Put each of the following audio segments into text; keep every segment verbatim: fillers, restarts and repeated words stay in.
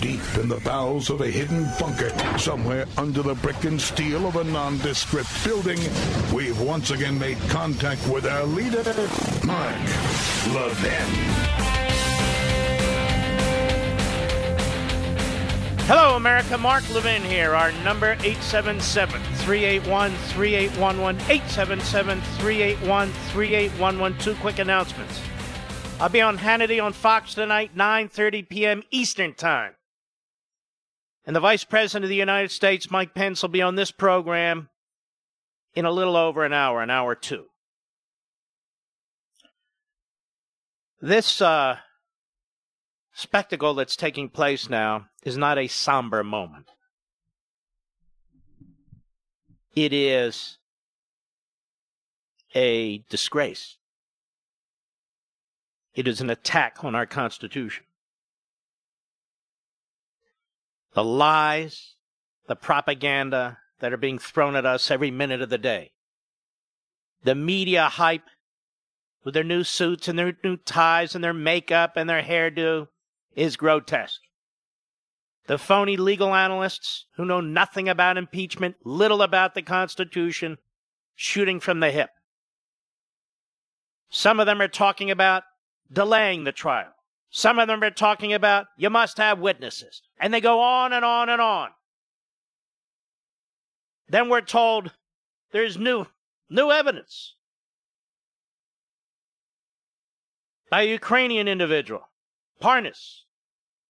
deep in the bowels of a hidden bunker, somewhere under the brick and steel of a nondescript building, we've once again made contact with our leader, Mark Levin. Hello, America. Mark Levin here. Our number, eight seven seven, three eight one, three eight one one, eight seven seven, three eight one, three eight one one. Two quick announcements. I'll be on Hannity on Fox tonight, nine thirty p.m. Eastern Time. And the Vice President of the United States, Mike Pence, will be on this program in a little over an hour, an hour two. This uh, spectacle that's taking place now is not a somber moment. It is a disgrace. It is an attack on our Constitution. The lies, the propaganda that are being thrown at us every minute of the day. The media hype with their new suits and their new ties and their makeup and their hairdo is grotesque. The phony legal analysts who know nothing about impeachment, little about the Constitution, shooting from the hip. Some of them are talking about delaying the trial. Some of them are talking about you must have witnesses. And they go on and on and on. Then we're told there's new new evidence by a Ukrainian individual, Parnas,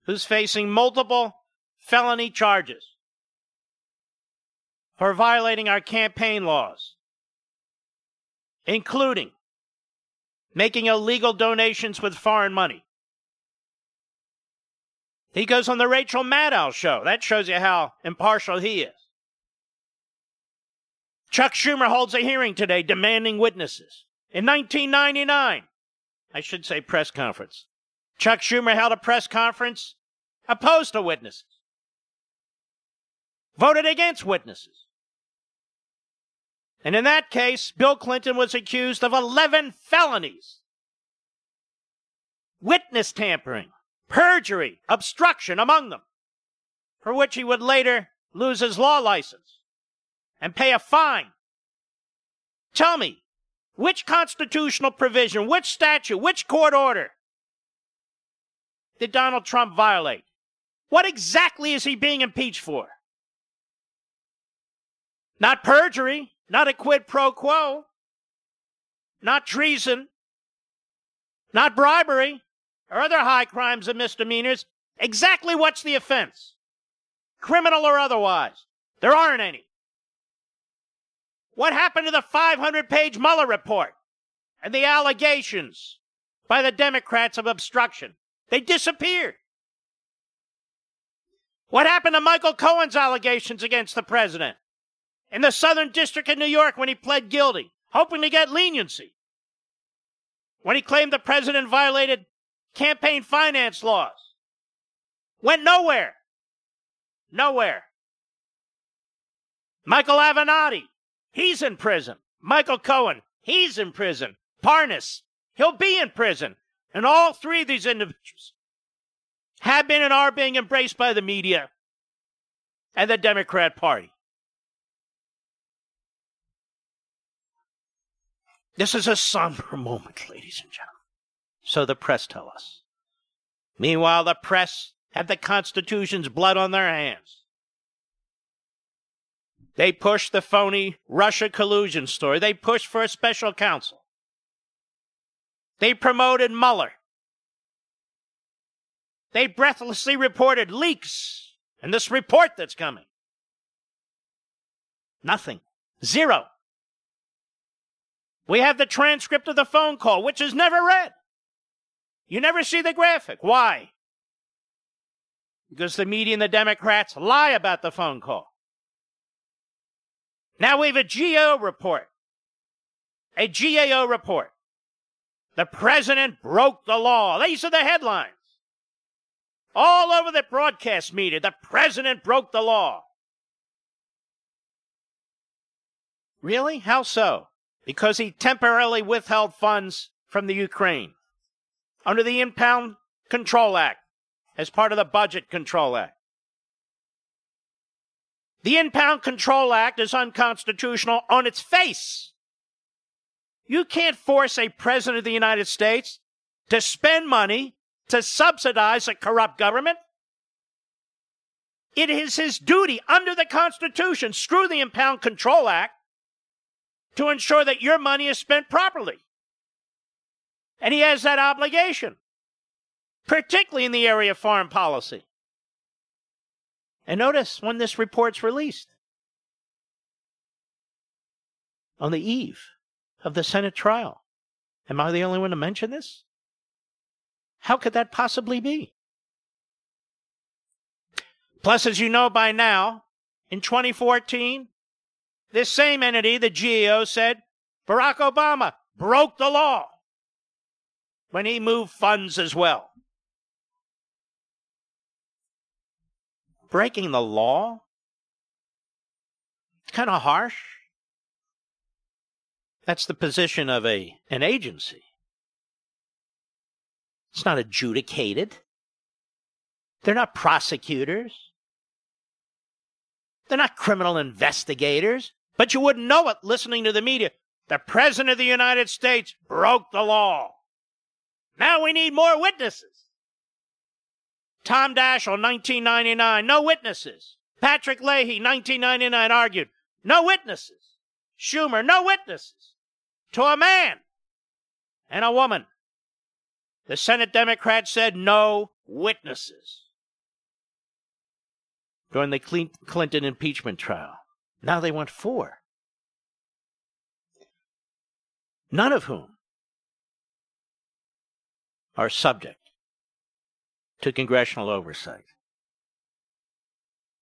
who's facing multiple felony charges for violating our campaign laws, including making illegal donations with foreign money. He goes on the Rachel Maddow show. That shows you how impartial he is. Chuck Schumer holds a hearing today demanding witnesses. In nineteen ninety-nine, I should say press conference, Chuck Schumer held a press conference opposed to witnesses, voted against witnesses. And in that case, Bill Clinton was accused of eleven felonies. Witness tampering, perjury, obstruction among them, for which he would later lose his law license and pay a fine. Tell me, which constitutional provision, which statute, which court order did Donald Trump violate? What exactly is he being impeached for? Not perjury. Not a quid pro quo, not treason, not bribery, or other high crimes and misdemeanors. Exactly what's the offense? Criminal or otherwise? There aren't any. What happened to the five hundred page Mueller report and the allegations by the Democrats of obstruction? They disappeared. What happened to Michael Cohen's allegations against the president in the Southern District of New York when he pled guilty, hoping to get leniency? When he claimed the president violated campaign finance laws. Went nowhere. Nowhere. Michael Avenatti, he's in prison. Michael Cohen, he's in prison. Parnas, he'll be in prison. And all three of these individuals have been and are being embraced by the media and the Democrat Party. This is a somber moment, ladies and gentlemen. So the press tell us. Meanwhile, the press have the Constitution's blood on their hands. They push the phony Russia collusion story. They push for a special counsel. They promoted Mueller. They breathlessly reported leaks and this report that's coming. Nothing. Zero. We have the transcript of the phone call, which is never read. You never see the graphic. Why? because the media and the Democrats lie about the phone call. Now we have a G A O report. A G A O report. The president broke the law. These are the headlines. All over the broadcast media, the president broke the law. Really? How so? Because he temporarily withheld funds from the Ukraine under the Impound Control Act as part of the Budget Control Act. The Impound Control Act is unconstitutional on its face. You can't force a president of the United States to spend money to subsidize a corrupt government. It is his duty under the Constitution, screw the Impound Control Act, to ensure that your money is spent properly. And he has that obligation, particularly in the area of foreign policy. And notice when this report's released, on the eve of the Senate trial. Am I the only one to mention this? How could that possibly be? Plus, as you know by now, in twenty fourteen, this same entity, the G A O, said Barack Obama broke the law when he moved funds as well. Breaking the law? It's kind of harsh. That's the position of a, an agency. It's not adjudicated. They're not prosecutors. They're not criminal investigators. But you wouldn't know it listening to the media. The President of the United States broke the law. Now we need more witnesses. Tom Daschle, nineteen ninety-nine, no witnesses. Patrick Leahy, nineteen ninety-nine, argued, no witnesses. Schumer, no witnesses. To a man and a woman. The Senate Democrats said no witnesses during the Clinton impeachment trial. Now they want four. None of whom are subject to congressional oversight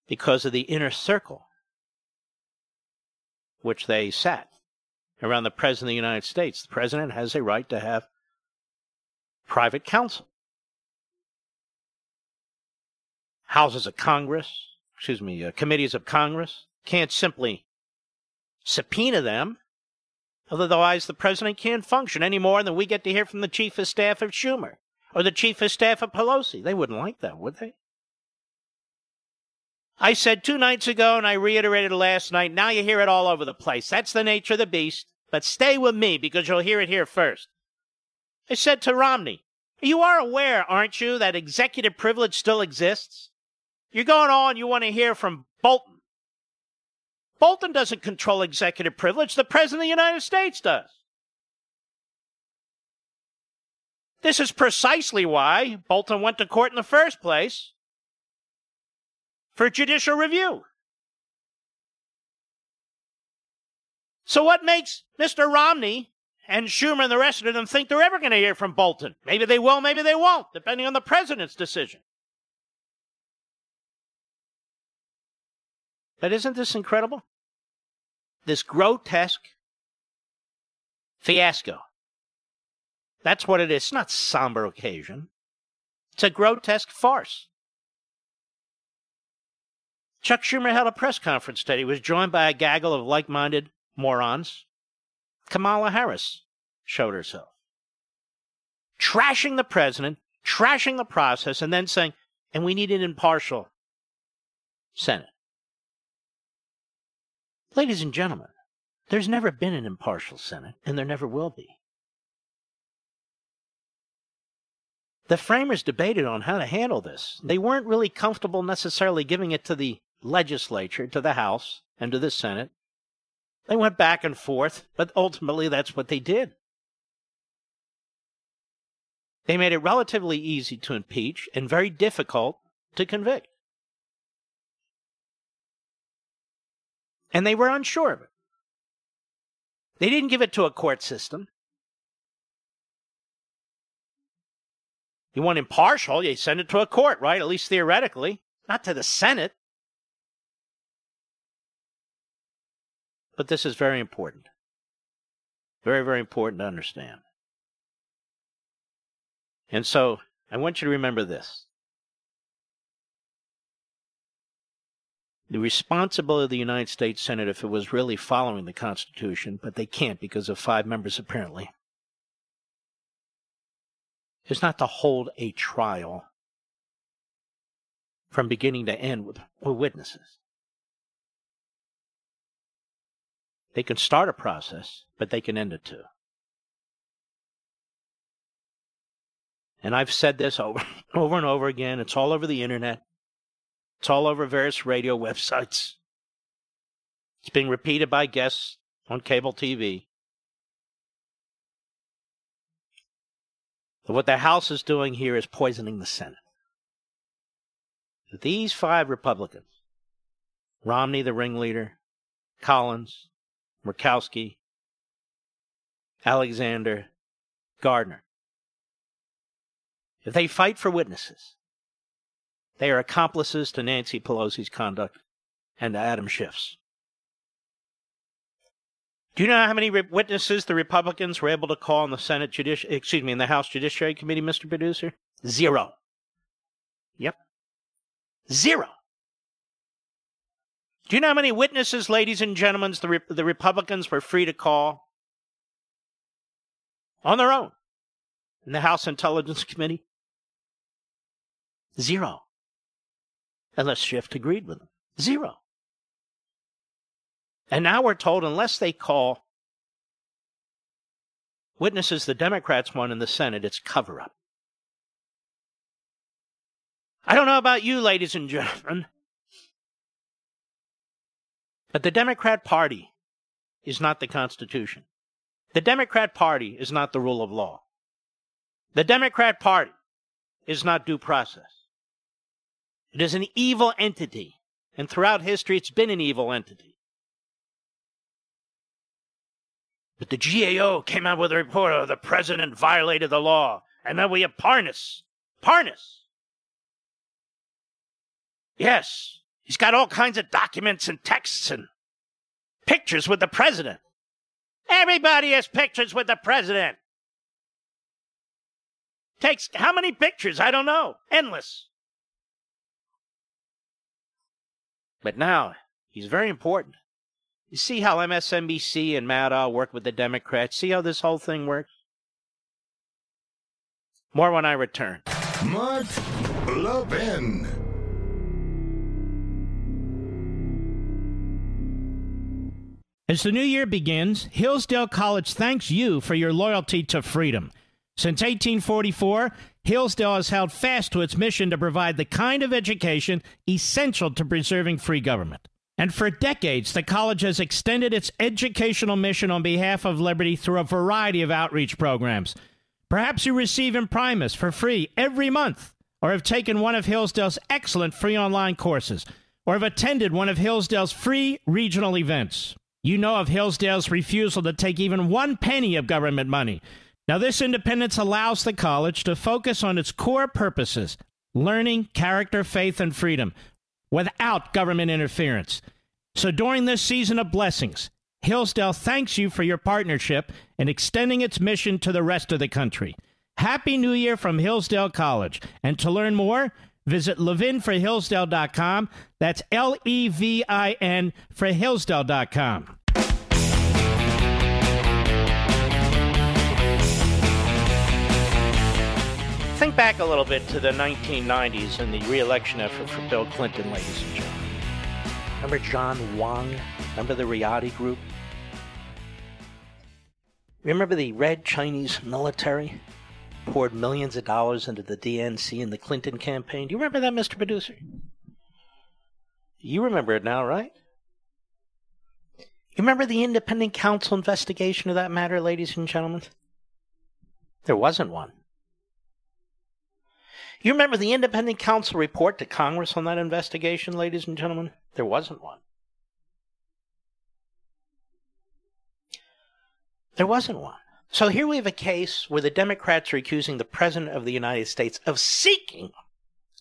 because of the inner circle which they sat around the President of the United States. The President has a right to have private counsel. Houses of Congress, excuse me, uh, committees of Congress can't simply subpoena them, otherwise the president can't function any more than we get to hear from the chief of staff of Schumer or the chief of staff of Pelosi. They wouldn't like that, would they? I said two nights ago, and I reiterated last night, now you hear it all over the place. That's the nature of the beast, but stay with me because you'll hear it here first. I said to Romney, you are aware, aren't you, that executive privilege still exists? You're going on, you want to hear from Bolton. Bolton doesn't control executive privilege. The President of the United States does. This is precisely why Bolton went to court in the first place for judicial review. So what makes Mister Romney and Schumer and the rest of them think they're ever going to hear from Bolton? Maybe they will, maybe they won't, depending on the president's decision. But isn't this incredible? This grotesque fiasco. That's what it is. It's not a somber occasion. It's a grotesque farce. Chuck Schumer held a press conference today. He was joined by a gaggle of like-minded morons. Kamala Harris showed herself, trashing the president, trashing the process, and then saying, and we need an impartial Senate. Ladies and gentlemen, there's never been an impartial Senate, and there never will be. The framers debated on how to handle this. They weren't really comfortable necessarily giving it to the legislature, to the House, and to the Senate. They went back and forth, but ultimately that's what they did. They made it relatively easy to impeach and very difficult to convict. And they were unsure of it. They didn't give it to a court system. You want impartial, you send it to a court, right? At least theoretically, not to the Senate. But this is very important. Very, very important to understand. And so I want you to remember this. The responsibility of the United States Senate, if it was really following the Constitution, but they can't because of five members apparently, is not to hold a trial from beginning to end with, with witnesses. They can start a process, but they can end it too. And I've said this over, over and over again. It's all over the internet. It's all over various radio websites. It's being repeated by guests on cable T V. That what the House is doing here is poisoning the Senate. These five Republicans, Romney, the ringleader, Collins, Murkowski, Alexander, Gardner, if they fight for witnesses, they are accomplices to Nancy Pelosi's conduct and to Adam Schiff's. Do you know how many re- witnesses the Republicans were able to call in the Senate Judici- excuse me, in the House Judiciary Committee, Mister Producer? Zero. Yep. Zero. Do you know how many witnesses, ladies and gentlemen, the, re- the Republicans were free to call on their own in the House Intelligence Committee? Zero. Unless Schiff agreed with them. Zero. And now we're told unless they call witnesses the Democrats want in the Senate, it's cover-up. I don't know about you, ladies and gentlemen, but the Democrat Party is not the Constitution. The Democrat Party is not the rule of law. The Democrat Party is not due process. It is an evil entity, and throughout history it's been an evil entity. But the G A O came out with a report of the president violated the law, and then we have Parnas. Parnas! Yes, he's got all kinds of documents and texts and pictures with the president. Everybody has pictures with the president. Takes how many pictures? I don't know. Endless. But now, he's very important. You see how M S N B C and Maddow work with the Democrats? See how this whole thing works? More when I return. Mark Levin. As the new year begins, Hillsdale College thanks you for your loyalty to freedom. Since eighteen forty-four, Hillsdale has held fast to its mission to provide the kind of education essential to preserving free government. And for decades, the college has extended its educational mission on behalf of liberty through a variety of outreach programs. Perhaps you receive Imprimis for free every month, or have taken one of Hillsdale's excellent free online courses, or have attended one of Hillsdale's free regional events. You know of Hillsdale's refusal to take even one penny of government money. Now, this independence allows the college to focus on its core purposes, learning, character, faith, and freedom, without government interference. So during this season of blessings, Hillsdale thanks you for your partnership in extending its mission to the rest of the country. Happy New Year from Hillsdale College. And to learn more, visit levin for hillsdale dot com. That's L E V I N for hillsdale dot com. Think back a little bit to the nineteen nineties and the re-election effort for Bill Clinton, ladies and gentlemen. Remember John Wong? Remember the Riotti group? Remember the Red Chinese military poured millions of dollars into the D N C and the Clinton campaign? Do you remember that, Mister Producer? You remember it now, right? You remember the independent counsel investigation of that matter, ladies and gentlemen? There wasn't one. You remember the independent counsel report to Congress on that investigation, ladies and gentlemen? There wasn't one. There wasn't one. So here we have a case where the Democrats are accusing the President of the United States of seeking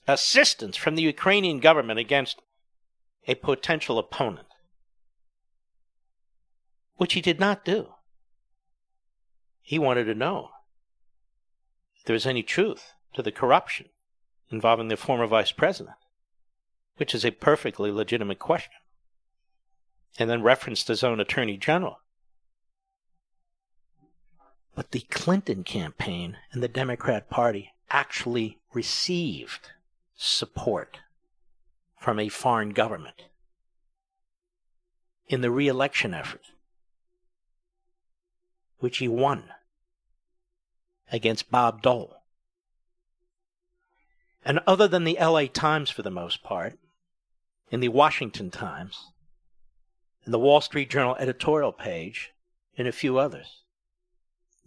assistance from the Ukrainian government against a potential opponent, which he did not do. He wanted to know if there was any truth to the corruption involving the former vice president, which is a perfectly legitimate question, and then referenced his own attorney general. But the Clinton campaign and the Democrat Party actually received support from a foreign government in the re-election effort, which he won against Bob Dole. And other than the L A Times, for the most part, and the Washington Times, and the Wall Street Journal editorial page, and a few others,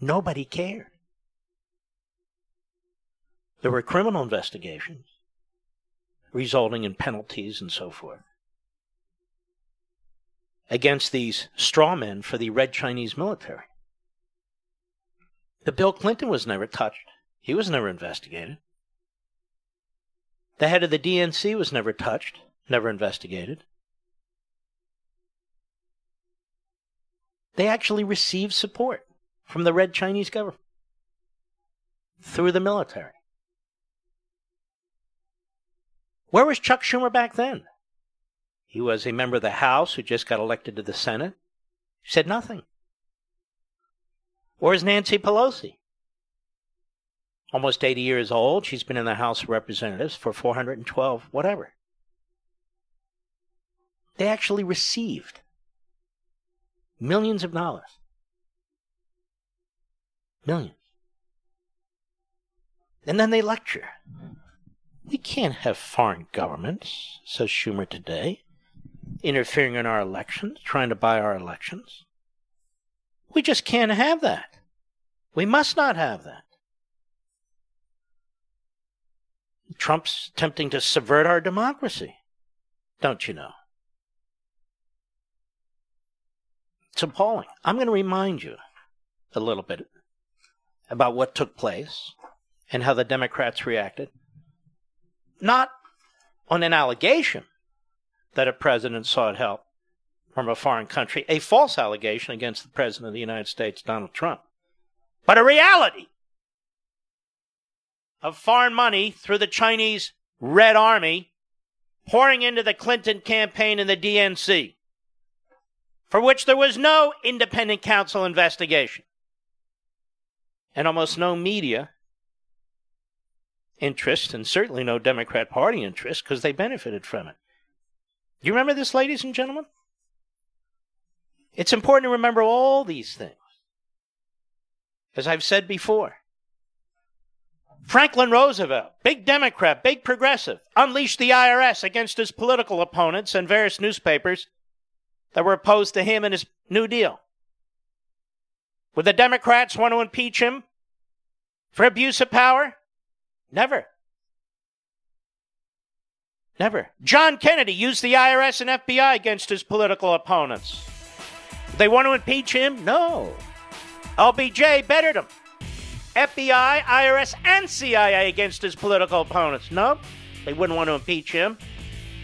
nobody cared. There were criminal investigations resulting in penalties and so forth against these straw men for the Red Chinese military. But Bill Clinton was never touched. He was never investigated. The head of the D N C was never touched, never investigated. They actually received support from the Red Chinese government through the military. Where was Chuck Schumer back then? He was a member of the House who just got elected to the Senate. He said nothing. Where's Nancy Pelosi? Almost eighty years old. She's been in the House of Representatives for four hundred twelve, whatever. They actually received millions of dollars. Millions. And then they lecture. We can't have foreign governments, says Schumer today, interfering in our elections, trying to buy our elections. We just can't have that. We must not have that. Trump's attempting to subvert our democracy, don't you know? It's appalling. I'm going to remind you a little bit about what took place and how the Democrats reacted. Not on an allegation that a president sought help from a foreign country, a false allegation against the President of the United States, Donald Trump, but a reality of foreign money through the Chinese Red Army pouring into the Clinton campaign and the D N C, for which there was no independent counsel investigation and almost no media interest, and certainly no Democrat Party interest, because they benefited from it. Do you remember this, ladies and gentlemen? It's important to remember all these things. As I've said before, Franklin Roosevelt, big Democrat, big progressive, unleashed the I R S against his political opponents and various newspapers that were opposed to him and his New Deal. Would the Democrats want to impeach him for abuse of power? Never. Never. John Kennedy used the I R S and F B I against his political opponents. Did they want to impeach him? No. L B J bettered him. F B I, I R S, and C I A against his political opponents. No, they wouldn't want to impeach him.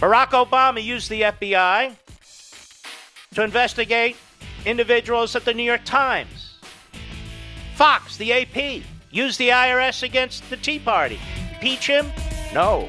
Barack Obama used the F B I to investigate individuals at the New York Times. Fox, the A P, used the I R S against the Tea Party. Impeach him? No.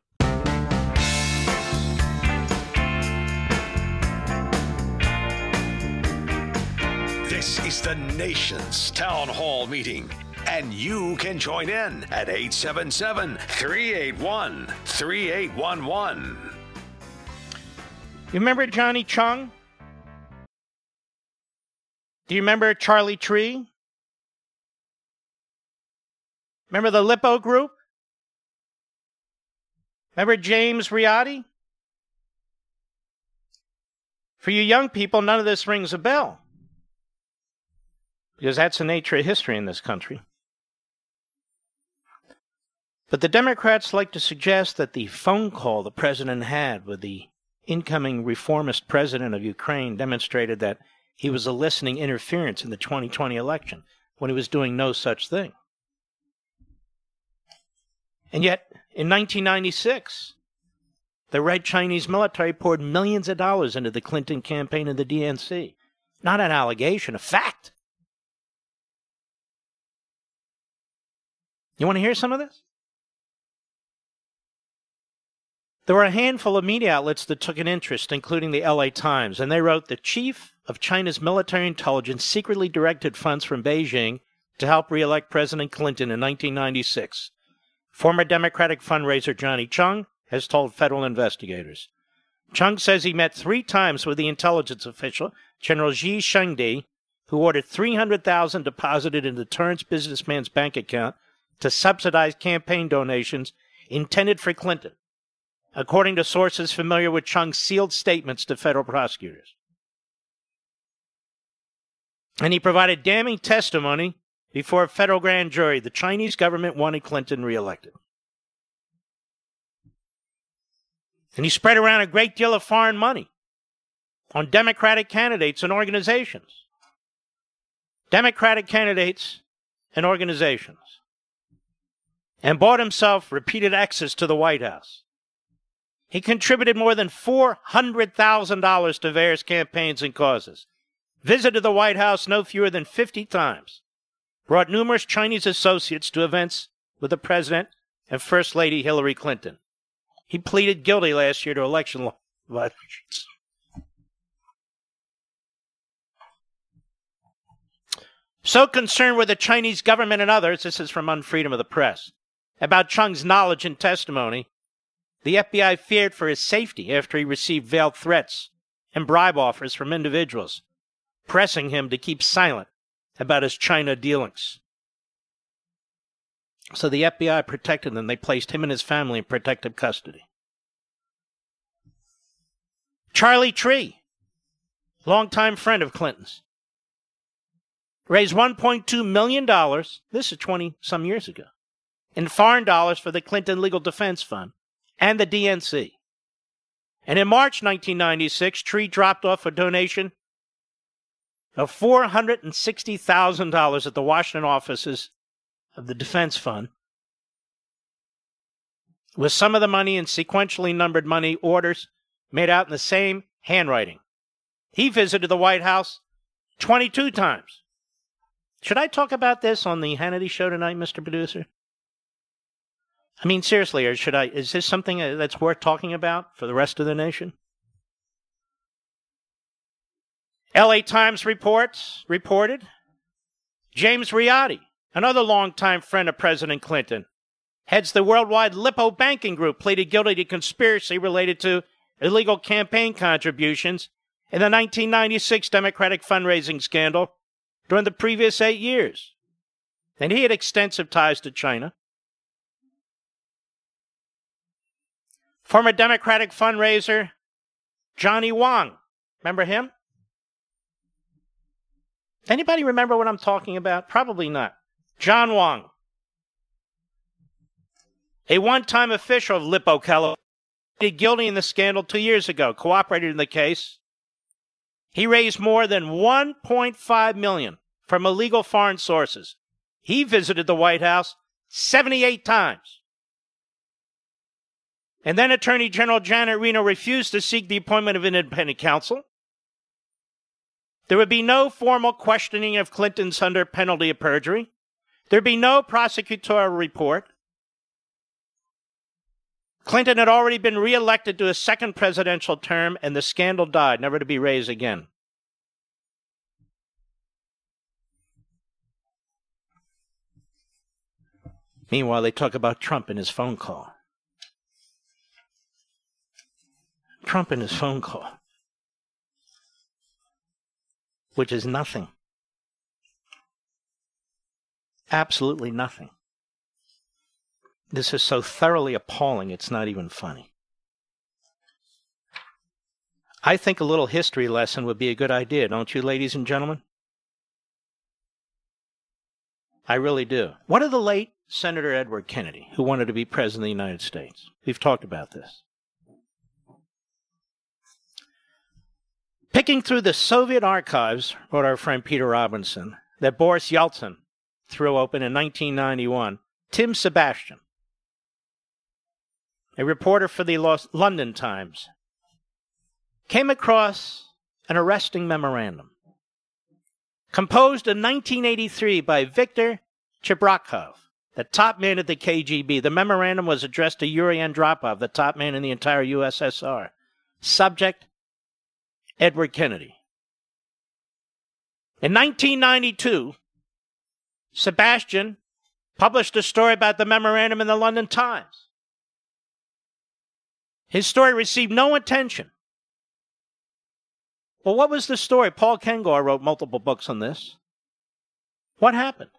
This is the nation's town hall meeting. And you can join in at eight seven seven, three eight one, three eight one one. You remember Johnny Chung? Do you remember Charlie Tree? Remember the Lippo Group? Remember James Riotti? For you young people, none of this rings a bell. Because that's the nature of history in this country. But the Democrats like to suggest that the phone call the president had with the incoming reformist president of Ukraine demonstrated that he was eliciting interference in the twenty twenty election when he was doing no such thing. And yet, in nineteen ninety-six, the Red Chinese military poured millions of dollars into the Clinton campaign and the D N C. Not an allegation, a fact. You want to hear some of this? There were a handful of media outlets that took an interest, including the L A Times, and they wrote the chief of China's military intelligence secretly directed funds from Beijing to help re-elect President Clinton in nineteen ninety-six. Former Democratic fundraiser Johnny Chung has told federal investigators. Chung says he met three times with the intelligence official, General Xi Shengdi, who ordered three hundred thousand dollars deposited into Terrence businessman's bank account to subsidize campaign donations intended for Clinton, according to sources familiar with Chung's sealed statements to federal prosecutors. And he provided damning testimony before a federal grand jury. The Chinese government wanted Clinton reelected. And he spread around a great deal of foreign money on Democratic candidates and organizations. Democratic candidates and organizations. And bought himself repeated access to the White House. He contributed more than four hundred thousand dollars to various campaigns and causes. Visited the White House no fewer than fifty times. Brought numerous Chinese associates to events with the President and First Lady Hillary Clinton. He pleaded guilty last year to election law violations. So concerned were the Chinese government and others, this is from Unfreedom of the Press, about Chung's knowledge and testimony, the F B I feared for his safety after he received veiled threats and bribe offers from individuals, pressing him to keep silent about his China dealings. So the F B I protected them. They placed him and his family in protective custody. Charlie Tree, longtime friend of Clinton's, raised one point two million dollars, this is twenty-some years ago, in foreign dollars for the Clinton Legal Defense Fund and the D N C. And in March nineteen ninety-six, Tree dropped off a donation of four hundred sixty thousand dollars at the Washington offices of the Defense Fund, with some of the money in sequentially numbered money orders made out in the same handwriting. He visited the White House twenty-two times. Should I talk about this on the Hannity show tonight, Mister Producer? I mean, seriously, or should I? Is this something that's worth talking about for the rest of the nation? L A Times reports reported James Riotti, another longtime friend of President Clinton, heads the worldwide Lippo Banking Group, pleaded guilty to conspiracy related to illegal campaign contributions in the nineteen ninety-six Democratic fundraising scandal during the previous eight years. And he had extensive ties to China. Former Democratic fundraiser Johnny Wong. Remember him? Anybody remember what I'm talking about? Probably not. John Wong, a one-time official of Lippo, pleaded guilty in the scandal two years ago, cooperated in the case. He raised more than one point five million dollars from illegal foreign sources. He visited the White House seventy-eight times. And then Attorney General Janet Reno refused to seek the appointment of an independent counsel. There would be no formal questioning of Clinton's under penalty of perjury. There'd be no prosecutorial report. Clinton had already been reelected to a second presidential term, and the scandal died, never to be raised again. Meanwhile, they talk about Trump and his phone call. Trump and his phone call, which is nothing. Absolutely nothing. This is so thoroughly appalling, it's not even funny. I think a little history lesson would be a good idea, don't you, ladies and gentlemen? I really do. What did the late Senator Edward Kennedy, who wanted to be president of the United States? We've talked about this. Picking through the Soviet archives, wrote our friend Peter Robinson, that Boris Yeltsin threw open in nineteen ninety-one, Tim Sebastian, a reporter for the London Times, came across an arresting memorandum composed in nineteen eighty-three by Viktor Chebrakov, the top man at the K G B. The memorandum was addressed to Yuri Andropov, the top man in the entire U S S R. Subject, Edward Kennedy. In nineteen ninety-two, Sebastian published a story about the memorandum in the London Times. His story received no attention. Well, what was the story? Paul Kengor wrote multiple books on this. What happened?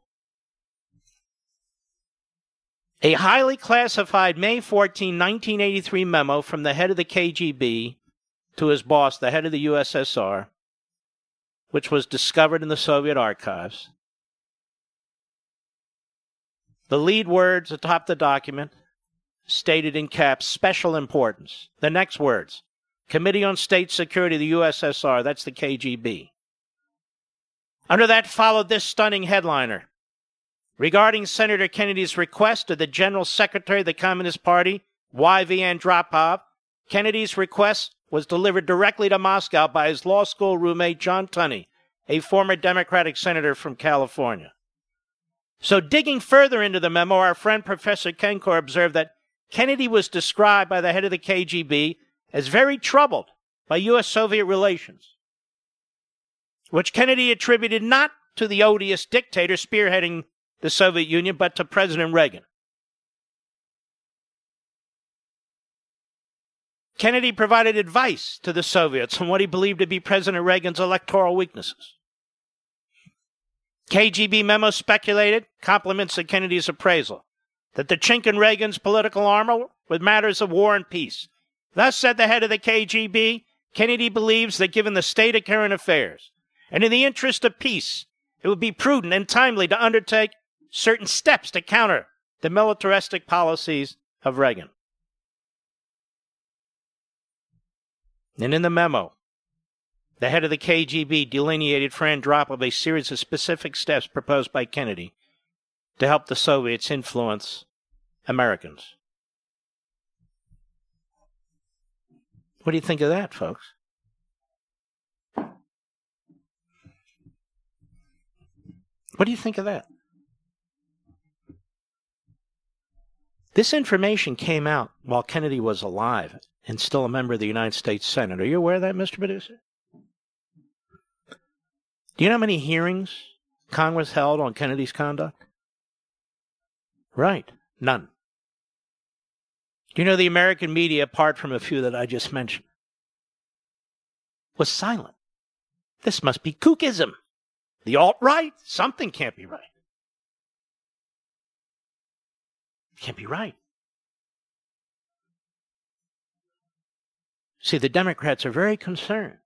A highly classified May fourteenth, nineteen eighty-three memo from the head of the K G B to his boss, the head of the U S S R, which was discovered in the Soviet archives. The lead words atop the document stated in caps, special importance. The next words, Committee on State Security of the U S S R, that's the K G B. Under that followed this stunning headliner. Regarding Senator Kennedy's request to the General Secretary of the Communist Party, Y V Andropov, Kennedy's request was delivered directly to Moscow by his law school roommate, John Tunney, a former Democratic senator from California. So digging further into the memo, our friend Professor Kenkor observed that Kennedy was described by the head of the K G B as very troubled by U S Soviet relations, which Kennedy attributed not to the odious dictator spearheading the Soviet Union, but to President Reagan. Kennedy provided advice to the Soviets on what he believed to be President Reagan's electoral weaknesses. K G B memo speculated, compliments of Kennedy's appraisal, that the chink in Reagan's political armor with matters of war and peace. Thus, said the head of the K G B, Kennedy believes that given the state of current affairs, and in the interest of peace, it would be prudent and timely to undertake certain steps to counter the militaristic policies of Reagan. And in the memo, the head of the K G B delineated for Andropov a series of specific steps proposed by Kennedy to help the Soviets influence Americans. What do you think of that, folks? What do you think of that? This information came out while Kennedy was alive and still a member of the United States Senate. Are you aware of that, Mister Producer? Do you know how many hearings Congress held on Kennedy's conduct? Right, none. Do you know the American media, apart from a few that I just mentioned, was silent? This must be kookism. The alt-right? Something can't be right. Can't be right. See, the Democrats are very concerned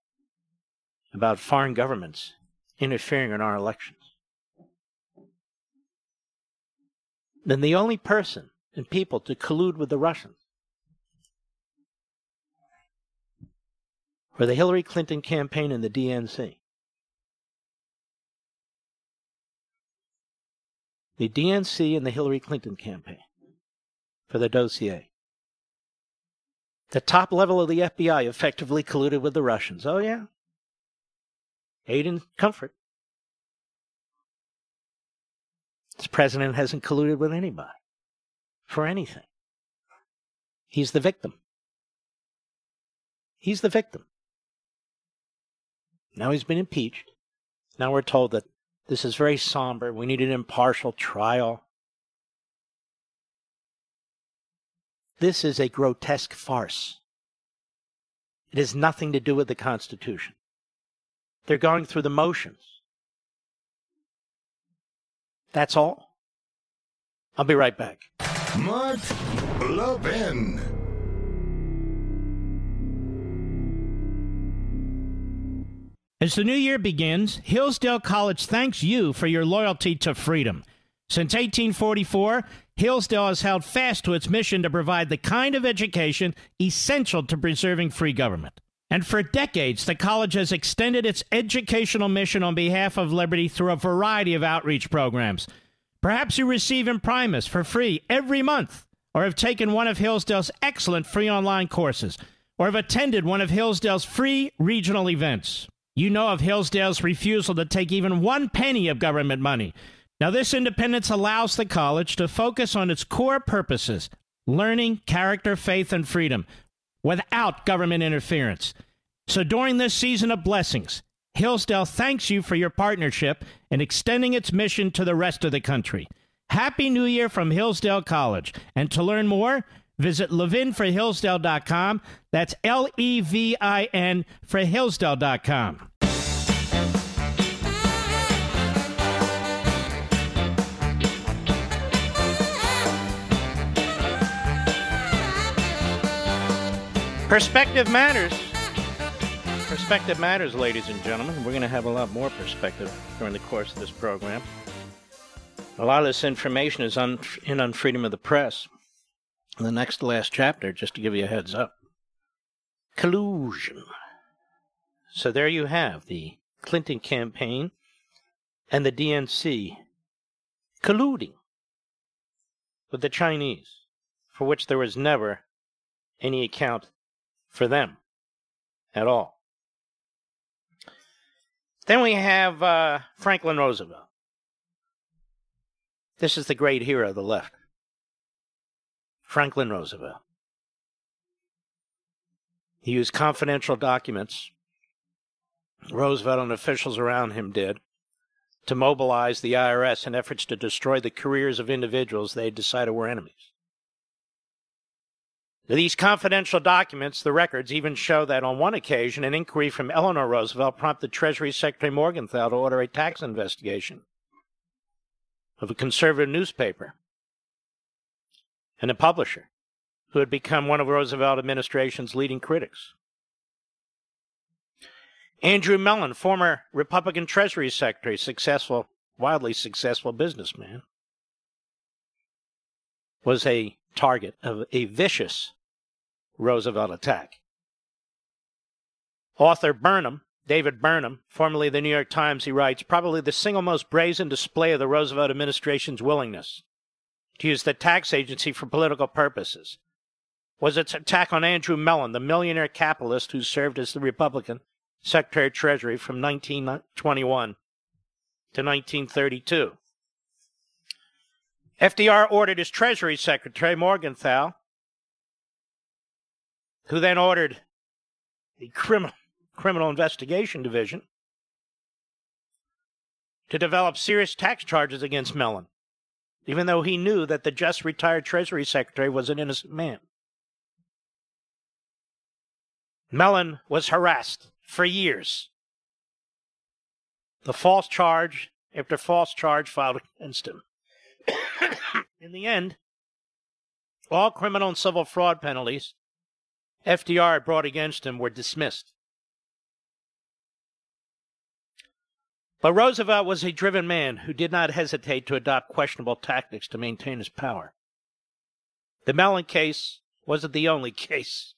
about foreign governments interfering in our elections. Then the only person and people to collude with the Russians for the Hillary Clinton campaign and the D N C. The D N C and the Hillary Clinton campaign for the dossier. The top level of the F B I effectively colluded with the Russians. Oh, yeah. Aid and comfort. This president hasn't colluded with anybody for anything. He's the victim. He's the victim. Now he's been impeached. Now we're told that this is very somber. We need an impartial trial. This is a grotesque farce. It has nothing to do with the Constitution. They're going through the motions. That's all. I'll be right back. Mark Levin. As the new year begins, Hillsdale College thanks you for your loyalty to freedom. Since eighteen forty-four, Hillsdale has held fast to its mission to provide the kind of education essential to preserving free government. And for decades, the college has extended its educational mission on behalf of liberty through a variety of outreach programs. Perhaps you receive Imprimis for free every month, or have taken one of Hillsdale's excellent free online courses, or have attended one of Hillsdale's free regional events. You know of Hillsdale's refusal to take even one penny of government money. Now, this independence allows the college to focus on its core purposes, learning, character, faith, and freedom, without government interference. So during this season of blessings, Hillsdale thanks you for your partnership in extending its mission to the rest of the country. Happy New Year from Hillsdale College. And to learn more, visit levin for hillsdale dot com. That's L E V I N for hillsdale dot com. Perspective matters. Perspective matters, ladies and gentlemen. We're going to have a lot more perspective during the course of this program. A lot of this information is un- in on freedom of the press. In the next to last chapter, just to give you a heads up. Collusion. So there you have the Clinton campaign and the D N C colluding with the Chinese, for which there was never any account for them at all. Then we have uh, Franklin Roosevelt. This is the great hero of the left. Franklin Roosevelt. He used confidential documents, Roosevelt and officials around him did, to mobilize the I R S in efforts to destroy the careers of individuals they decided were enemies. These confidential documents, the records, even show that on one occasion, an inquiry from Eleanor Roosevelt prompted Treasury Secretary Morgenthau to order a tax investigation of a conservative newspaper and a publisher who had become one of Roosevelt administration's leading critics. Andrew Mellon, former Republican Treasury Secretary, successful, wildly successful businessman, was a target of a vicious Roosevelt attack. Author Burnham, David Burnham, formerly of the New York Times, he writes, probably the single most brazen display of the Roosevelt administration's willingness to use the tax agency for political purposes was its attack on Andrew Mellon, the millionaire capitalist who served as the Republican Secretary of Treasury from nineteen twenty-one to nineteen thirty-two. F D R ordered his Treasury Secretary, Morgenthau, who then ordered the Criminal, Criminal Investigation Division to develop serious tax charges against Mellon, even though he knew that the just retired Treasury Secretary was an innocent man. Mellon was harassed for years. The false charge after false charge filed against him. In the end, all criminal and civil fraud penalties F D R had brought against him were dismissed. But Roosevelt was a driven man who did not hesitate to adopt questionable tactics to maintain his power. The Mellon case wasn't the only case.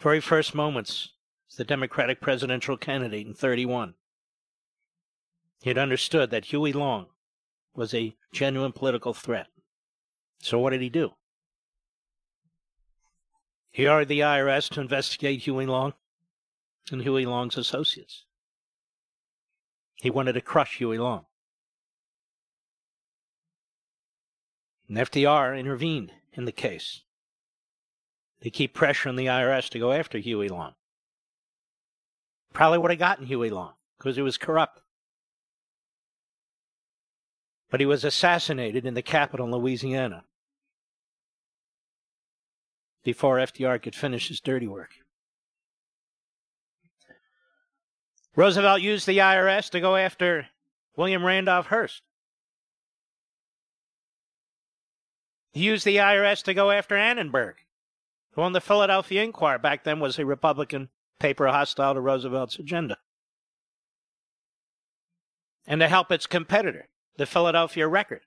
very first moments as the Democratic presidential candidate in thirty-one. He had understood that Huey Long was a genuine political threat. So what did he do? He ordered the I R S to investigate Huey Long and Huey Long's associates. He wanted to crush Huey Long. And F D R intervened in the case to keep pressure on the I R S to go after Huey Long. Probably would have gotten Huey Long because he was corrupt. But he was assassinated in the capital, Louisiana, before F D R could finish his dirty work. Roosevelt used the I R S to go after William Randolph Hearst. He used the I R S to go after Annenberg, who on the Philadelphia Inquirer back then was a Republican paper hostile to Roosevelt's agenda, and to help its competitor, the Philadelphia Record,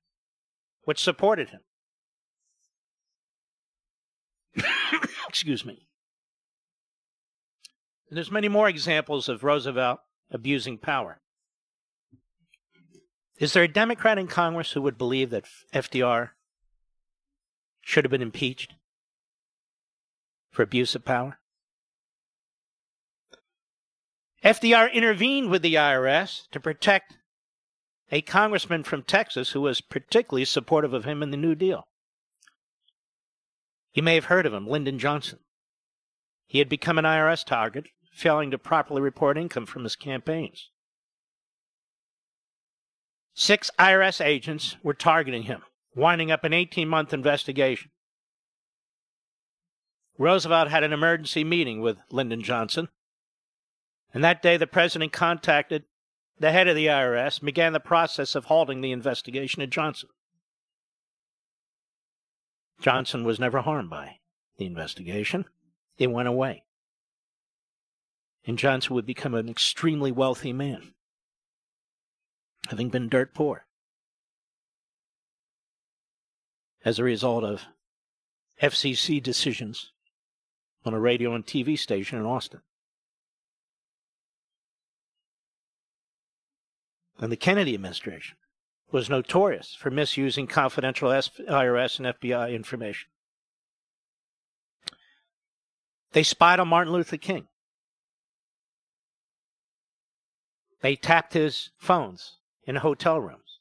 which supported him. Excuse me. And there's many more examples of Roosevelt abusing power. Is there a Democrat in Congress who would believe that F D R should have been impeached for abuse of power? F D R intervened with the I R S to protect a congressman from Texas who was particularly supportive of him in the New Deal. You may have heard of him, Lyndon Johnson. He had become an I R S target, failing to properly report income from his campaigns. Six I R S agents were targeting him, winding up an eighteen-month investigation. Roosevelt had an emergency meeting with Lyndon Johnson, and that day the president contacted the head of the I R S and began the process of halting the investigation of Johnson. Johnson was never harmed by the investigation. It went away. And Johnson would become an extremely wealthy man, having been dirt poor, as a result of F C C decisions on a radio and T V station in Austin. And the Kennedy administration was notorious for misusing confidential I R S and F B I information. They spied on Martin Luther King. They tapped his phones in hotel rooms.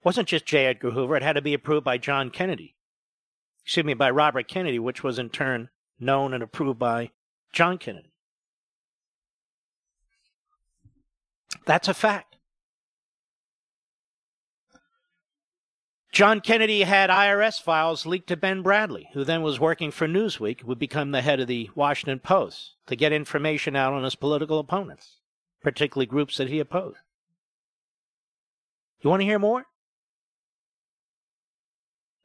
It wasn't just J. Edgar Hoover. It had to be approved by John Kennedy. Excuse me, by Robert Kennedy, which was in turn known and approved by John Kennedy. That's a fact. John Kennedy had I R S files leaked to Ben Bradlee, who then was working for Newsweek, who would become the head of the Washington Post, to get information out on his political opponents, particularly groups that he opposed. You want to hear more?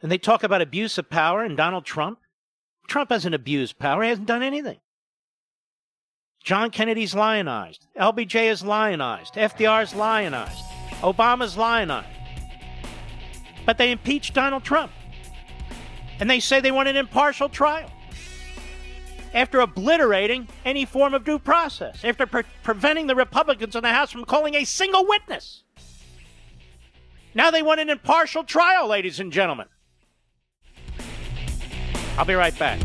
And they talk about abuse of power and Donald Trump. Trump hasn't abused power. He hasn't done anything. John Kennedy's lionized. L B J is lionized. F D R's lionized. Obama's lionized. But they impeached Donald Trump. And they say they want an impartial trial. After obliterating any form of due process. After pre- preventing the Republicans in the House from calling a single witness. Now they want an impartial trial, ladies and gentlemen. I'll be right back.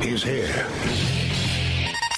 He's here.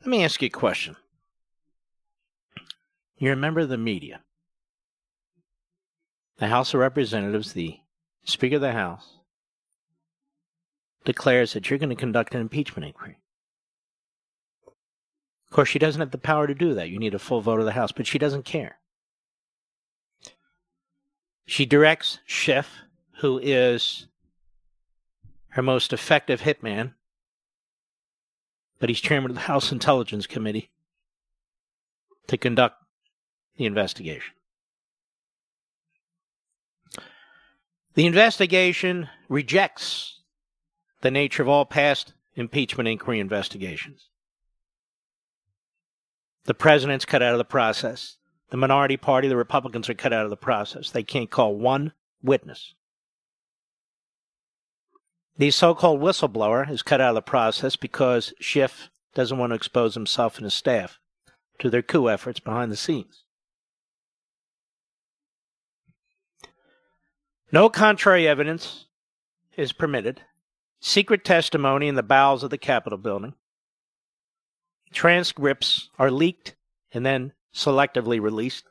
Let me ask you a question. You're a member of the media. The House of Representatives, the Speaker of the House, declares that you're going to conduct an impeachment inquiry. Of course, she doesn't have the power to do that. You need a full vote of the House, but she doesn't care. She directs Schiff, who is her most effective hitman, but he's chairman of the House Intelligence Committee, to conduct the investigation. The investigation rejects the nature of all past impeachment inquiry investigations. The president's cut out of the process. The minority party, the Republicans, are cut out of the process. They can't call one witness. The so-called whistleblower is cut out of the process because Schiff doesn't want to expose himself and his staff to their coup efforts behind the scenes. No contrary evidence is permitted. Secret testimony in the bowels of the Capitol building. Transcripts are leaked and then selectively released.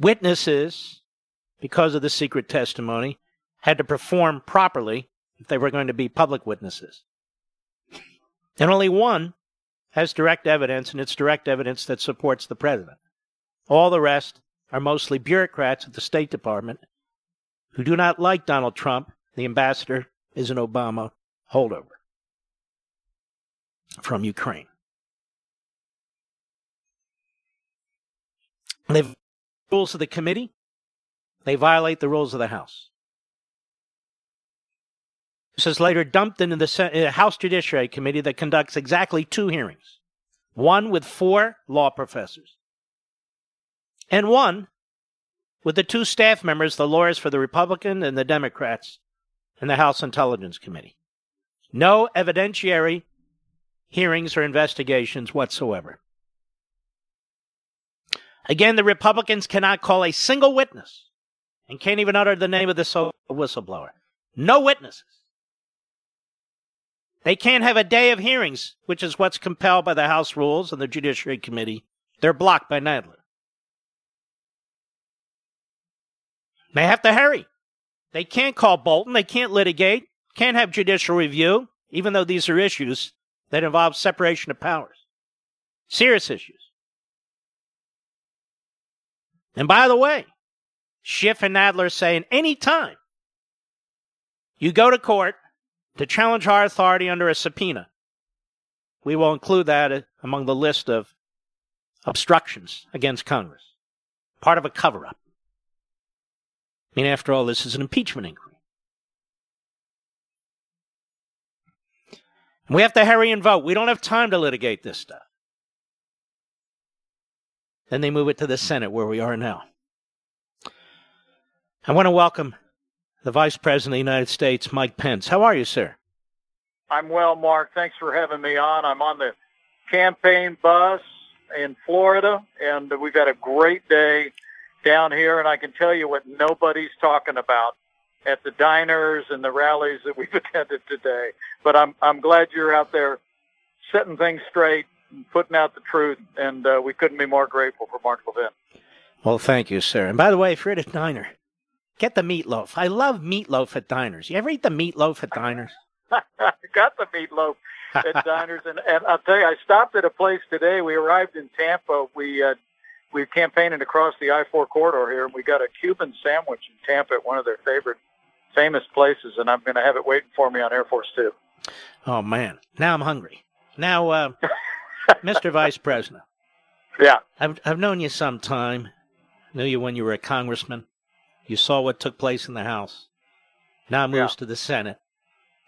Witnesses, because of the secret testimony, had to perform properly if they were going to be public witnesses. And only one has direct evidence, and it's direct evidence that supports the president. All the rest are mostly bureaucrats at the State Department who do not like Donald Trump. The ambassador is an Obama holdover from Ukraine. They violate the rules of the committee. They violate the rules of the House. This is later dumped into the House Judiciary Committee that conducts exactly two hearings. One with four law professors. And one with the two staff members, the lawyers for the Republican and the Democrats, in the House Intelligence Committee. No evidentiary hearings or investigations whatsoever. Again, the Republicans cannot call a single witness and can't even utter the name of the so-called whistleblower. No witnesses. They can't have a day of hearings, which is what's compelled by the House rules and the Judiciary Committee. They're blocked by Nadler. They have to hurry. They can't call Bolton. They can't litigate. Can't have judicial review, even though these are issues that involve separation of powers. Serious issues. And by the way, Schiff and Nadler are saying any time you go to court to challenge our authority under a subpoena, we will include that among the list of obstructions against Congress. Part of a cover-up. I mean, after all, this is an impeachment inquiry. And we have to hurry and vote. We don't have time to litigate this stuff. Then they move it to the Senate, where we are now. I want to welcome the Vice President of the United States, Mike Pence. How are you, sir? I'm well, Mark. Thanks for having me on. I'm on the campaign bus in Florida, and we've had a great day down here, and I can tell you what nobody's talking about at the diners and the rallies that we've attended today. But I'm I'm glad you're out there setting things straight and putting out the truth, and uh, we couldn't be more grateful for Mark Levin. Well, thank you, sir. And by the way, if you're at a diner, get the meatloaf. I love meatloaf at diners. You ever eat the meatloaf at diners? I got the meatloaf at diners. And, and I'll tell you, I stopped at a place today. We arrived in Tampa. We uh, we were campaigning across the I four corridor here, and we got a Cuban sandwich in Tampa at one of their favorite famous places, and I'm going to have it waiting for me on Air Force two. Oh, man. Now I'm hungry. Now, uh, Mister Vice President. Yeah. I've, I've known you some time. I knew you when you were a congressman. You saw what took place in the House. Now it moves yeah. to the Senate.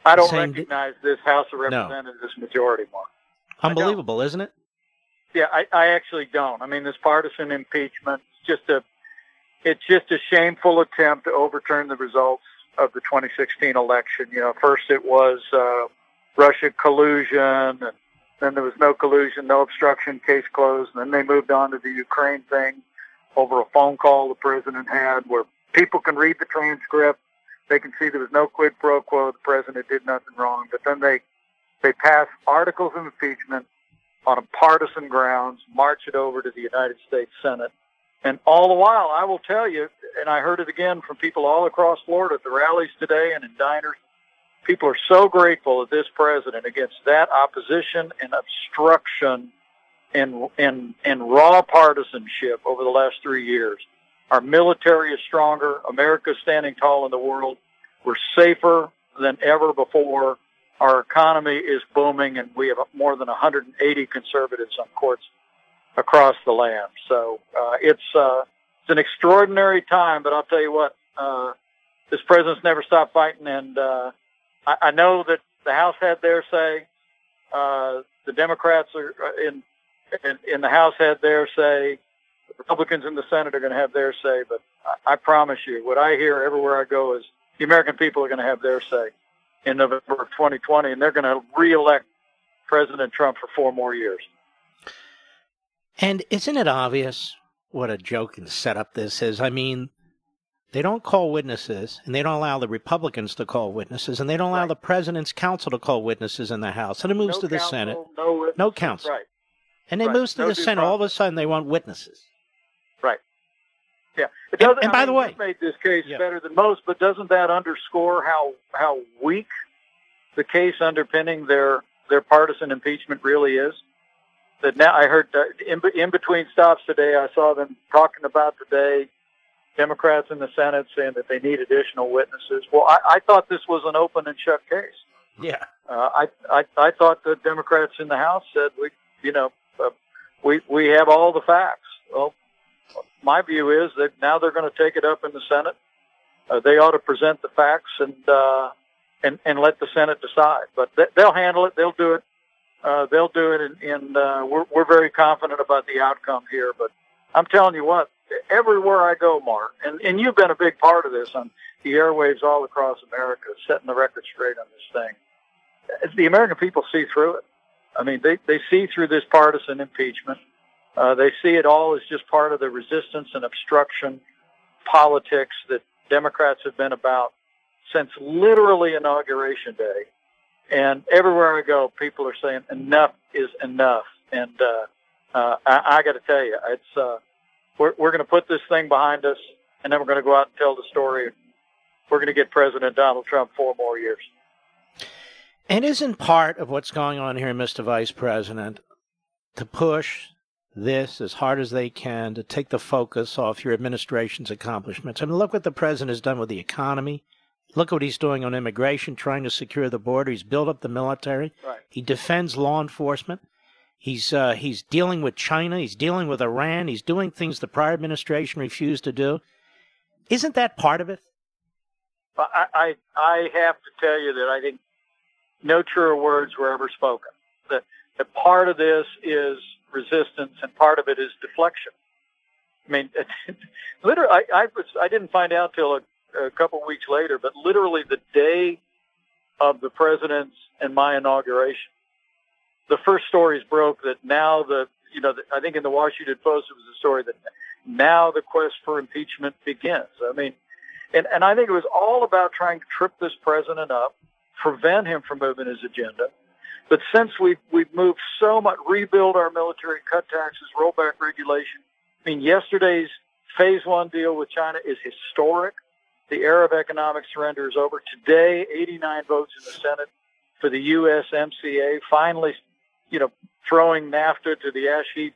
I don't recognize di- this House of Representatives no. majority, Mark. Unbelievable, isn't it? Yeah, I, I actually don't. I mean, this partisan impeachment, it's just a, it's just a shameful attempt to overturn the results of the twenty sixteen election. You know, first it was uh, Russia collusion, and then there was no collusion, no obstruction, case closed, and then they moved on to the Ukraine thing over a phone call the president had where people can read the transcript. They can see there was no quid pro quo. The president did nothing wrong. But then they they pass articles of impeachment on a partisan grounds, march it over to the United States Senate. And all the while, I will tell you, and I heard it again from people all across Florida at the rallies today and in diners, People are so grateful of this president against that opposition and obstruction and and and raw partisanship over the last three years. Our military is stronger. America's standing tall in the world. We're safer than ever before. Our economy is booming, and we have more than one hundred eighty conservatives on courts across the land. So uh, it's uh, it's an extraordinary time, but I'll tell you what, uh, this president's never stopped fighting, and uh, I, I know that the House had their say. Uh, the Democrats are in, in in the House had their say. The Republicans in the Senate are going to have their say, but I, I promise you, what I hear everywhere I go is the American people are going to have their say in November of twenty twenty, and they're going to reelect President Trump for four more years. And isn't it obvious what a joke and setup this is? I mean, they don't call witnesses, and they don't allow the Republicans to call witnesses, and they don't allow right. the president's counsel to call witnesses in the House. And it moves no to the counsel, Senate. No, no counsel. Right. And it right. moves to no the Senate. Problem. All of a sudden, they want witnesses. Right. Yeah. It doesn't, and, and by I mean, the way, you made this case yeah. better than most, but doesn't that underscore how how weak the case underpinning their their partisan impeachment really is? That now I heard uh, in, in between stops today, I saw them talking about today, Democrats in the Senate saying that they need additional witnesses. Well, I, I thought this was an open and shut case. Yeah. Uh, I, I I thought the Democrats in the House said we you know uh, we we have all the facts. Well, my view is that now they're going to take it up in the Senate. Uh, they ought to present the facts and uh, and and let the Senate decide. But th- they'll handle it. They'll do it. Uh, they'll do it, and, and uh, we're, we're very confident about the outcome here. But I'm telling you what, everywhere I go, Mark, and, and you've been a big part of this on the airwaves all across America, setting the record straight on this thing. The American people see through it. I mean, they, they see through this partisan impeachment. Uh, they see it all as just part of the resistance and obstruction politics that Democrats have been about since literally Inauguration Day. And everywhere I go, people are saying enough is enough. And uh, uh, I, I got to tell you, it's uh, we're, we're going to put this thing behind us, and then we're going to go out and tell the story. We're going to get President Donald Trump four more years. And isn't part of what's going on here, Mister Vice President, to push this as hard as they can to take the focus off your administration's accomplishments? I mean, look what the president has done with the economy. Look what he's doing on immigration, trying to secure the border. He's built up the military. Right. He defends law enforcement. He's uh, he's dealing with China. He's dealing with Iran. He's doing things the prior administration refused to do. Isn't that part of it? I I, I have to tell you that I think no truer words were ever spoken. That that part of this is resistance, and part of it is deflection. I mean, literally, I I, was, I didn't find out till a a couple of weeks later, but literally the day of the president's and my inauguration, the first stories broke that now the, you know, the, I think in the Washington Post, it was a story that now the quest for impeachment begins. I mean, and, and I think it was all about trying to trip this president up, prevent him from moving his agenda. But since we've, we've moved so much, rebuild our military, cut taxes, roll back regulation. I mean, yesterday's phase one deal with China is historic. The era of economic surrender is over. Today, eighty-nine votes in the Senate for the U S M C A, finally, you know, throwing NAFTA to the ash heap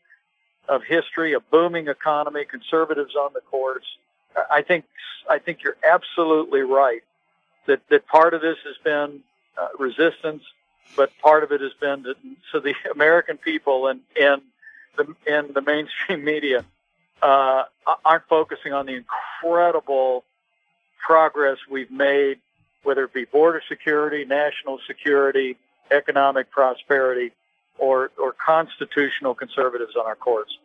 of history, a booming economy, conservatives on the courts. I think I think you're absolutely right that, that part of this has been uh, resistance, but part of it has been that, so the American people and, and, the, and the mainstream media uh, aren't focusing on the incredible progress we've made, whether it be border security, national security, economic prosperity, or or constitutional conservatives on our courts.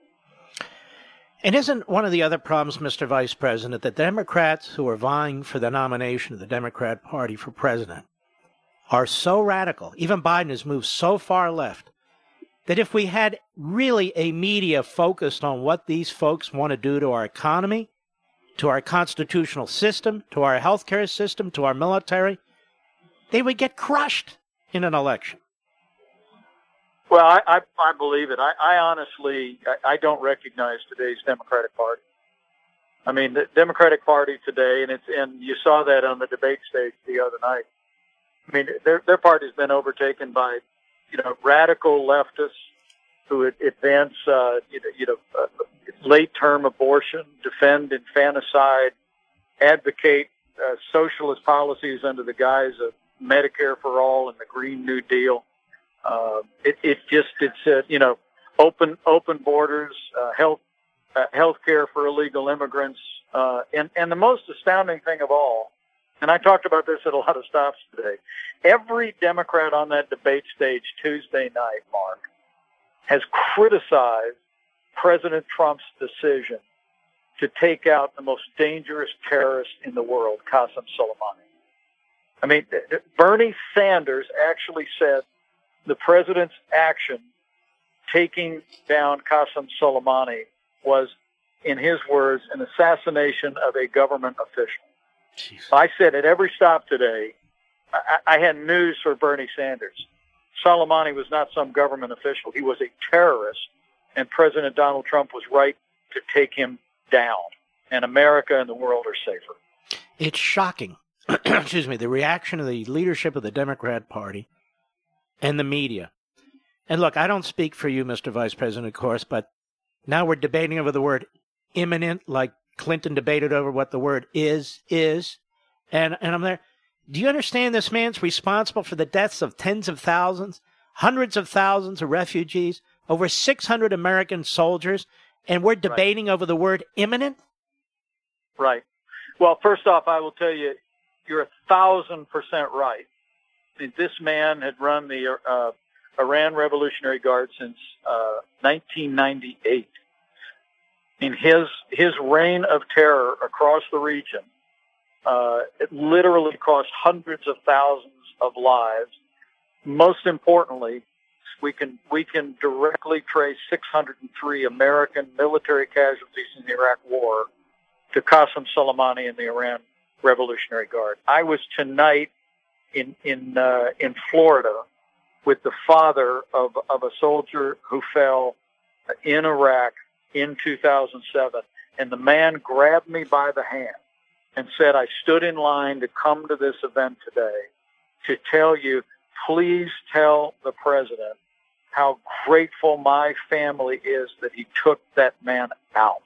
And isn't one of the other problems, Mister Vice President, that Democrats who are vying for the nomination of the Democrat Party for president are so radical, even Biden has moved so far left, that if we had really a media focused on what these folks want to do to our economy, to our constitutional system, to our healthcare system, to our military, they would get crushed in an election. Well, I, I, I believe it. I, I honestly, I, I don't recognize today's Democratic Party. I mean, the Democratic Party today, and it's and you saw that on the debate stage the other night. I mean, their their party's been overtaken by, you know, radical leftists who advance, uh, you know, you know uh, late-term abortion, defend infanticide, advocate uh, socialist policies under the guise of Medicare for all and the Green New Deal. Uh, it, it just, it's, uh, you know, open open borders, uh, health uh, health care for illegal immigrants, uh, and, and the most astounding thing of all, and I talked about this at a lot of stops today, every Democrat on that debate stage Tuesday night, Mark, has criticized President Trump's decision to take out the most dangerous terrorist in the world, Qasem Soleimani. I mean, Bernie Sanders actually said the president's action taking down Qasem Soleimani was, in his words, an assassination of a government official. Jeez. I said at every stop today, I, I had news for Bernie Sanders. Soleimani was not some government official. He was a terrorist, and President Donald Trump was right to take him down. And America and the world are safer. It's shocking, excuse me, the reaction of the leadership of the Democrat Party and the media. And look, I don't speak for you, Mister Vice President, of course, but now we're debating over the word imminent, like Clinton debated over what the word is, is, and, and I'm there. Do you understand this man's responsible for the deaths of tens of thousands, hundreds of thousands of refugees, over six hundred American soldiers, and we're debating right. over the word imminent? Right. Well, first off, I will tell you, you're a thousand percent right. This man had run the uh, Iran Revolutionary Guard since uh, nineteen ninety-eight. In his his reign of terror across the region, uh, it literally cost hundreds of thousands of lives. Most importantly, we can we can directly trace six hundred three American military casualties in the Iraq War to Qasem Soleimani and the Iran Revolutionary Guard. I was tonight in in uh, in Florida with the father of of a soldier who fell in Iraq in two thousand seven, and the man grabbed me by the hand and said, I stood in line to come to this event today to tell you, please tell the president how grateful my family is that he took that man out.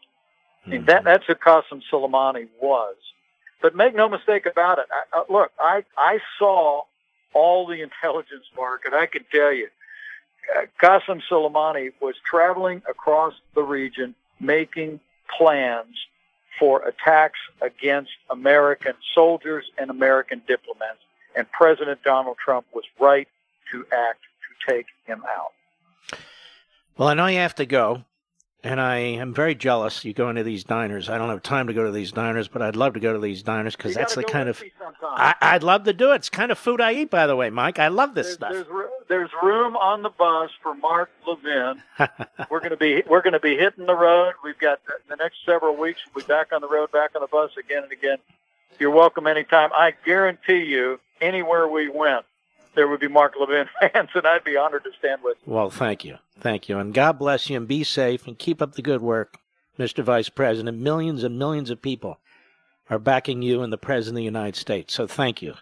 Mm-hmm. And that, that's who Qasem Soleimani was. But make no mistake about it. I, uh, look, I, I saw all the intelligence, Mark, and I can tell you, Uh, Qasem Soleimani was traveling across the region making plans for attacks against American soldiers and American diplomats, and President Donald Trump was right to act to take him out. Well, I know you have to go, and I am very jealous you go into these diners. I don't have time to go to these diners, but I'd love to go to these diners because that's the kind of... I, I'd love to do it. It's the kind of food I eat, by the way, Mike. I love this there's, stuff. There's re- There's room on the bus for Mark Levin. We're gonna be we're gonna be hitting the road. We've got the next several weeks. We'll be back on the road, back on the bus again and again. You're welcome anytime. I guarantee you, anywhere we went, there would be Mark Levin fans, and I'd be honored to stand with you. Well, thank you, thank you, and God bless you, and be safe, and keep up the good work, Mister Vice President. Millions and millions of people are backing you and the President of the United States. So thank you.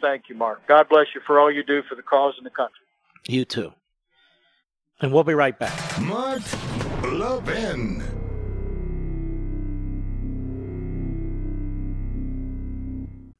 Thank you, Mark. God bless you for all you do for the cause and the country. You too. And we'll be right back. Mark Levin.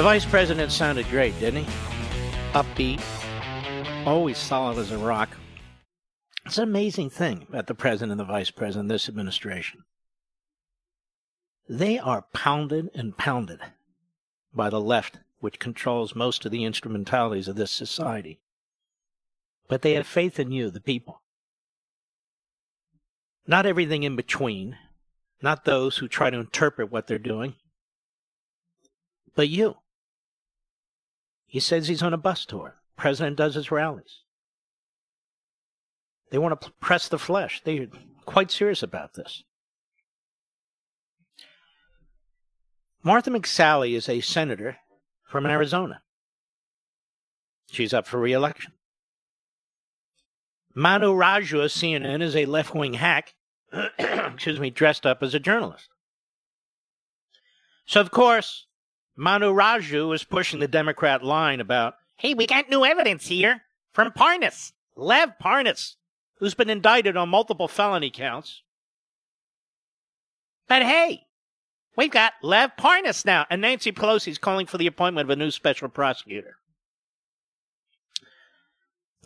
The vice president sounded great, didn't he? Upbeat, always solid as a rock. It's an amazing thing about the president and the vice president, this administration. They are pounded and pounded by the left, which controls most of the instrumentalities of this society. But they have faith in you, the people. Not everything in between, not those who try to interpret what they're doing, but you. He says he's on a bus tour. President does his rallies. They want to press the flesh. They're quite serious about this. Martha McSally is a senator from Arizona. She's up for re-election. Manu Raju of C N N is a left-wing hack, excuse me, dressed up as a journalist. So, of course, Manu Raju is pushing the Democrat line about, hey, we got new evidence here from Parnas, Lev Parnas, who's been indicted on multiple felony counts. But hey, we've got Lev Parnas now, and Nancy Pelosi's calling for the appointment of a new special prosecutor.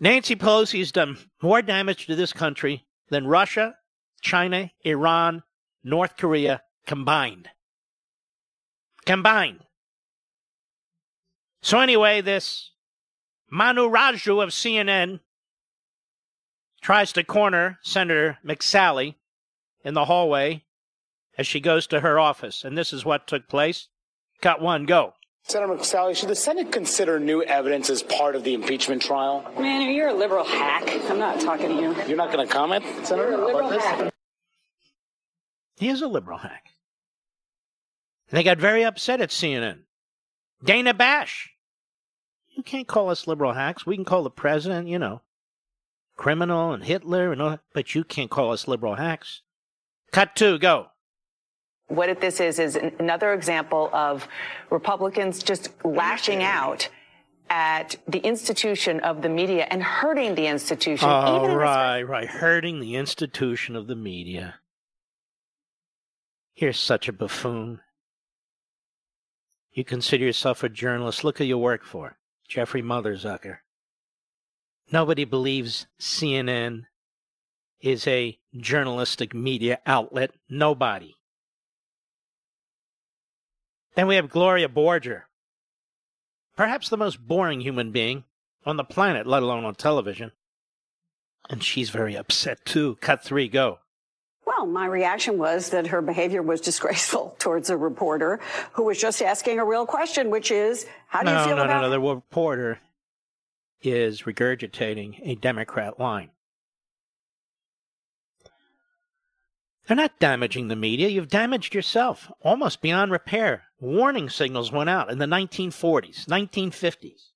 Nancy Pelosi has done more damage to this country than Russia, China, Iran, North Korea combined. Combined. So anyway, this Manu Raju of C N N tries to corner Senator McSally in the hallway as she goes to her office. And this is what took place. Cut one, go. Senator McSally, should the Senate consider new evidence as part of the impeachment trial? Man, you're a liberal hack. I'm not talking to you. You're not going to comment, Senator, you're a liberal about hack. This? He is a liberal hack. And they got very upset at C N N. Dana Bash. You can't call us liberal hacks. We can call the president, you know, criminal and Hitler and all that, but you can't call us liberal hacks. Cut two, go. What if this is is another example of Republicans just lashing out at the institution of the media and hurting the institution. Oh, even right, in right. Hurting the institution of the media. You're such a buffoon. You consider yourself a journalist. Look who you work for. Jeffrey Motherzucker. Nobody believes C N N is a journalistic media outlet. Nobody. Then we have Gloria Borger, perhaps the most boring human being on the planet, let alone on television. And she's very upset, too. Cut three, go. Well, my reaction was that her behavior was disgraceful towards a reporter who was just asking a real question, which is, how do no, you feel no, about No, no, no, the reporter is regurgitating a Democrat line. They're not damaging the media. You've damaged yourself almost beyond repair. Warning signals went out in the nineteen forties, nineteen fifties.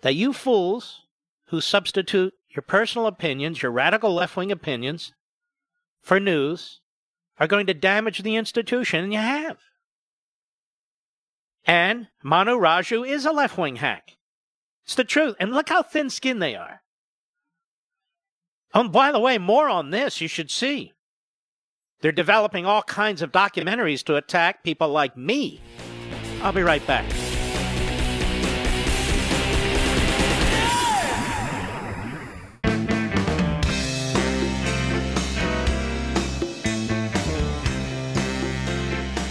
That you fools who substitute your personal opinions, your radical left-wing opinions, for news are going to damage the institution, and you have. And Manu Raju is a left-wing hack. It's the truth. And look how thin-skinned they are. Oh, and by the way, more on this, you should see. They're developing all kinds of documentaries to attack people like me. I'll be right back.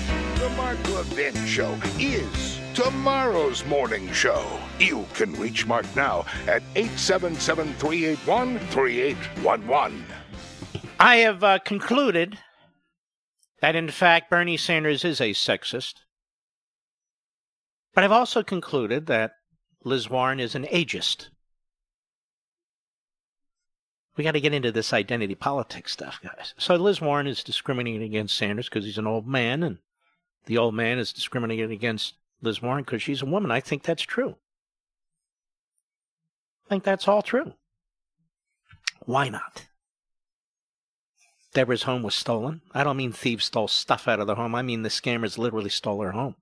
The Mark Levin Show is tomorrow's morning show. You can reach Mark now at eight seven seven, three eight one, three eight one one. I have uh, concluded that, in fact, Bernie Sanders is a sexist. But I've also concluded that Liz Warren is an ageist. We got to get into this identity politics stuff, guys. So Liz Warren is discriminating against Sanders because he's an old man, and the old man is discriminating against Liz Warren because she's a woman. I think that's true. I think that's all true. Why not? Deborah's home was stolen. I don't mean thieves stole stuff out of the home. I mean the scammers literally stole her home.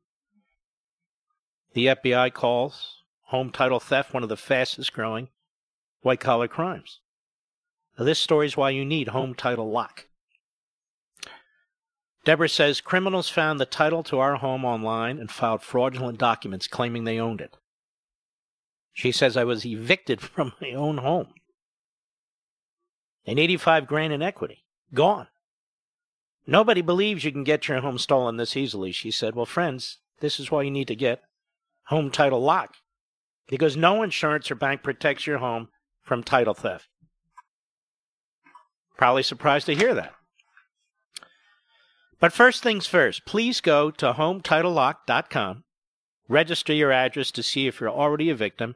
The F B I calls home title theft one of the fastest growing white-collar crimes. Now, this story is why you need home title lock. Deborah says, criminals found the title to our home online and filed fraudulent documents claiming they owned it. She says, I was evicted from my own home. And eighty-five grand in equity. Gone. Nobody believes you can get your home stolen this easily, she said. Well, friends, this is why you need to get home title lock. Because no insurance or bank protects your home from title theft. Probably surprised to hear that. But first things first, please go to home title lock dot com, register your address to see if you're already a victim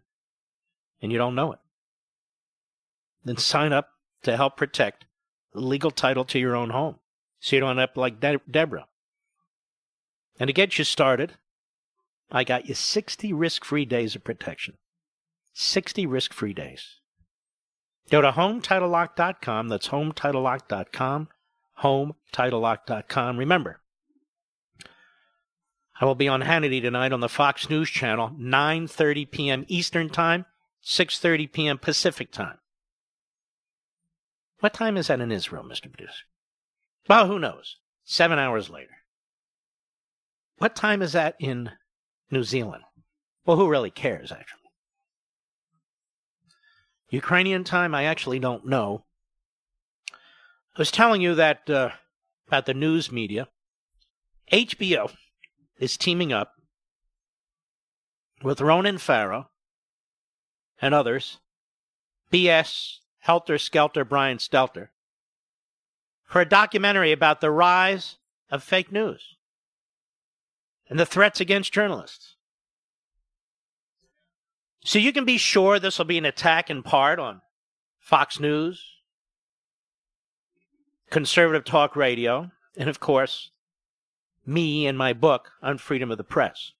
and you don't know it. Then sign up to help protect the legal title to your own home, so you don't end up like De- Deborah. And to get you started, I got you sixty risk-free days of protection. sixty risk-free days. Go to home title lock dot com. That's home title lock dot com. home title lock dot com. Remember, I will be on Hannity tonight on the Fox News Channel, nine thirty p.m. Eastern Time, six thirty p.m. Pacific Time. What time is that in Israel, Mister Producer? Well, who knows? Seven hours later. What time is that in New Zealand? Well, who really cares, actually? Ukrainian time, I actually don't know. I was telling you that uh, about the news media. H B O is teaming up with Ronan Farrow and others, B S, Helter Skelter, Brian Stelter, for a documentary about the rise of fake news and the threats against journalists. So you can be sure this will be an attack in part on Fox News, conservative talk radio, and of course, me and my book on freedom of the press.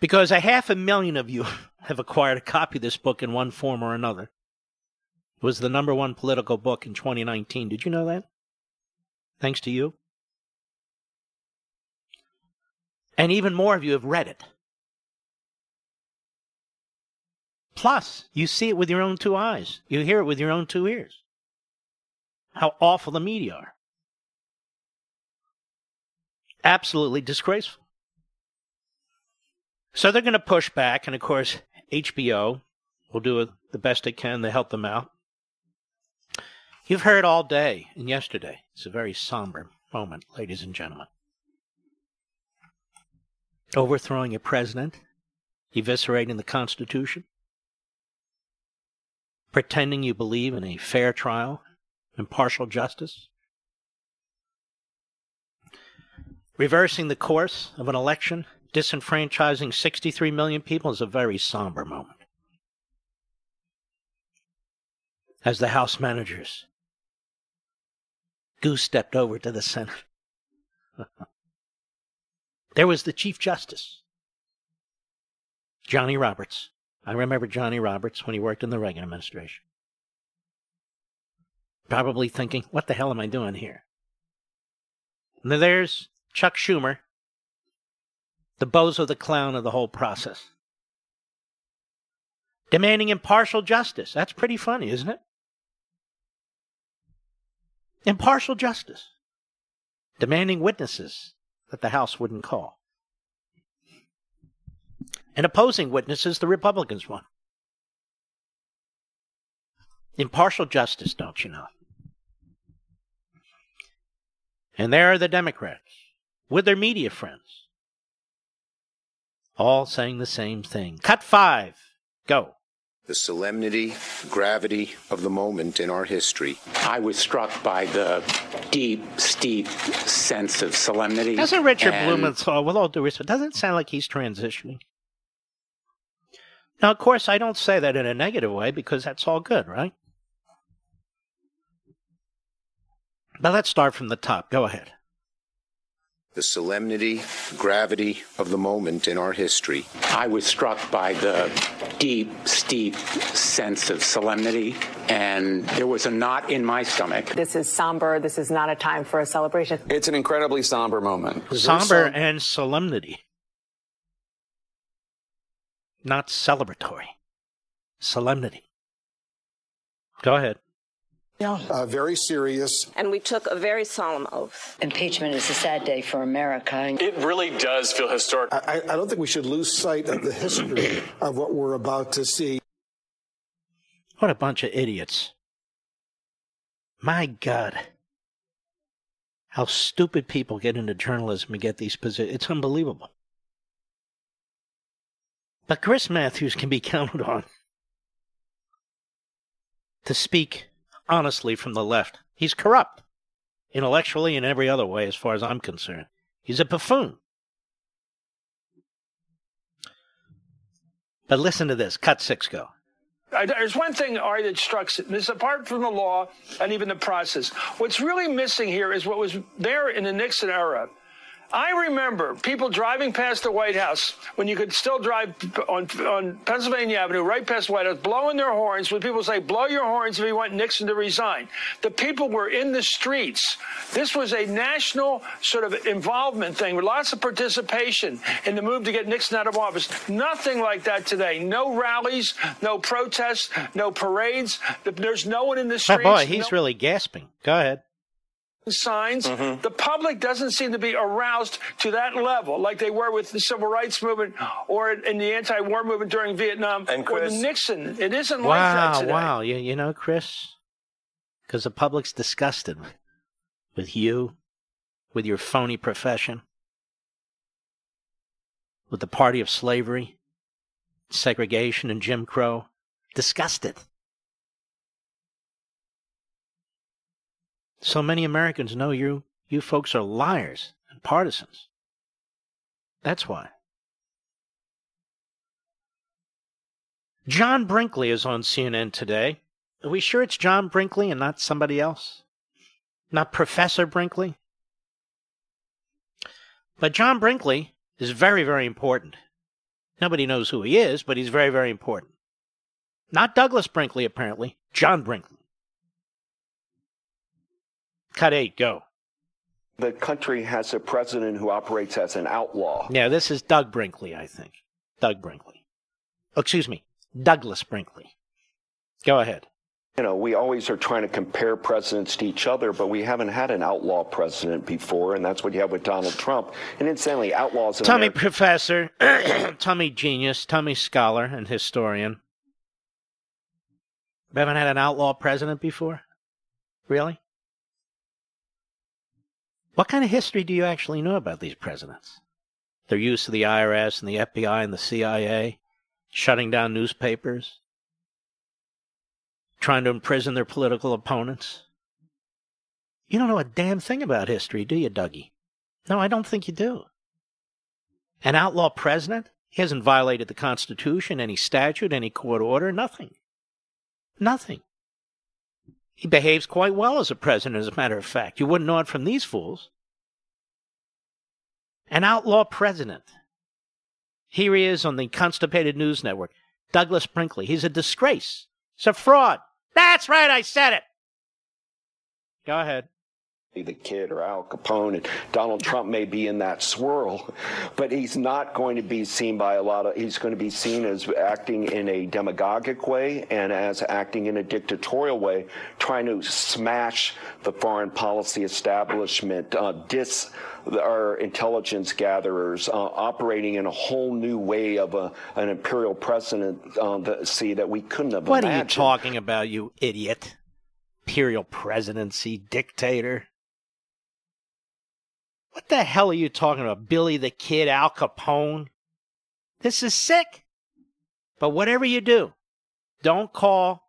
Because a half a million of you have acquired a copy of this book in one form or another. It was the number one political book in twenty nineteen. Did you know that? Thanks to you. And even more of you have read it. Plus, you see it with your own two eyes. You hear it with your own two ears. How awful the media are. Absolutely disgraceful. So they're going to push back, and of course, H B O will do the best it can to help them out. You've heard all day and yesterday. It's a very somber moment, ladies and gentlemen. Overthrowing a president, eviscerating the Constitution, pretending you believe in a fair trial, impartial justice, reversing the course of an election, disenfranchising sixty-three million people is a very somber moment. As the House managers goose-stepped over to the Senate. There was the Chief Justice, Johnny Roberts. I remember Johnny Roberts when he worked in the Reagan administration. Probably thinking, what the hell am I doing here? And then there's Chuck Schumer, the bozo, the clown of the whole process, demanding impartial justice. That's pretty funny, isn't it? Impartial justice. Demanding witnesses that the House wouldn't call. And opposing witnesses the Republicans won. Impartial justice, don't you know? And there are the Democrats, with their media friends, all saying the same thing. Cut five. Go. The solemnity, gravity of the moment in our history. I was struck by the deep, steep sense of solemnity. Doesn't Richard and... Blumenthal, with all due respect, doesn't it sound like he's transitioning? Now, of course, I don't say that in a negative way because that's all good, right? But let's start from the top. Go ahead. The solemnity, gravity of the moment in our history. I was struck by the deep, steep sense of solemnity, and there was a knot in my stomach. This is somber. This is not a time for a celebration. It's an incredibly somber moment. Somber som- and solemnity. Not celebratory. Solemnity. Go ahead. Yeah. Uh, very serious. And we took a very solemn oath. Impeachment is a sad day for America. It really does feel historic. I, I don't think we should lose sight of the history of what we're about to see. What a bunch of idiots. My God. How stupid people get into journalism and get these positions. It's unbelievable. But Chris Matthews can be counted on to speak honestly from the left. He's corrupt, intellectually and every other way, as far as I'm concerned. He's a buffoon. But listen to this. Cut six, go. There's one thing, Ari, that struck me. This is apart from the law and even the process. What's really missing here is what was there in the Nixon era. I remember people driving past the White House when you could still drive on, on Pennsylvania Avenue, right past the White House, blowing their horns when people say, blow your horns if you want Nixon to resign. The people were in the streets. This was a national sort of involvement thing with lots of participation in the move to get Nixon out of office. Nothing like that today. No rallies, no protests, no parades. There's no one in the streets. Oh boy, he's no- really gasping. Go ahead. Signs. Mm-hmm. The public doesn't seem to be aroused to that level like they were with the civil rights movement or in the anti-war movement during Vietnam and Chris, or the Nixon. It isn't wow, like that today. Wow, wow. You, you know, Chris, because the public's disgusted with you, with your phony profession, with the party of slavery, segregation, and Jim Crow. Disgusted. So many Americans know you you folks are liars and partisans. That's why. John Brinkley is on C N N today. Are we sure it's John Brinkley and not somebody else? Not Professor Brinkley? But John Brinkley is very, very important. Nobody knows who he is, but he's very, very important. Not Douglas Brinkley, apparently. John Brinkley. Cut eight, go. The country has a president who operates as an outlaw. Yeah, this is Doug Brinkley, I think. Doug Brinkley. Oh, excuse me, Douglas Brinkley. Go ahead. You know, we always are trying to compare presidents to each other, but we haven't had an outlaw president before, and that's what you have with Donald Trump. And incidentally, outlaws... In Tommy America- professor, Tommy genius, Tommy scholar and historian. We haven't had an outlaw president before? Really? What kind of history do you actually know about these presidents? Their use of the I R S and the F B I and the C I A, shutting down newspapers, trying to imprison their political opponents. You don't know a damn thing about history, do you, Dougie? No, I don't think you do. An outlaw president? He hasn't violated the Constitution, any statute, any court order, nothing. Nothing. He behaves quite well as a president, as a matter of fact. You wouldn't know it from these fools. An outlaw president. Here he is on the Constipated News Network. Douglas Brinkley. He's a disgrace. He's a fraud. That's right, I said it. Go ahead. The Kid or Al Capone, and Donald Trump may be in that swirl, but he's not going to be seen by a lot of, he's going to be seen as acting in a demagogic way and as acting in a dictatorial way, trying to smash the foreign policy establishment, uh, dis our intelligence gatherers, uh, operating in a whole new way of a, an imperial presidency that we couldn't have what imagined. What are you talking about, you idiot? Imperial presidency, dictator. What the hell are you talking about? Billy the Kid, Al Capone? This is sick. But whatever you do, don't call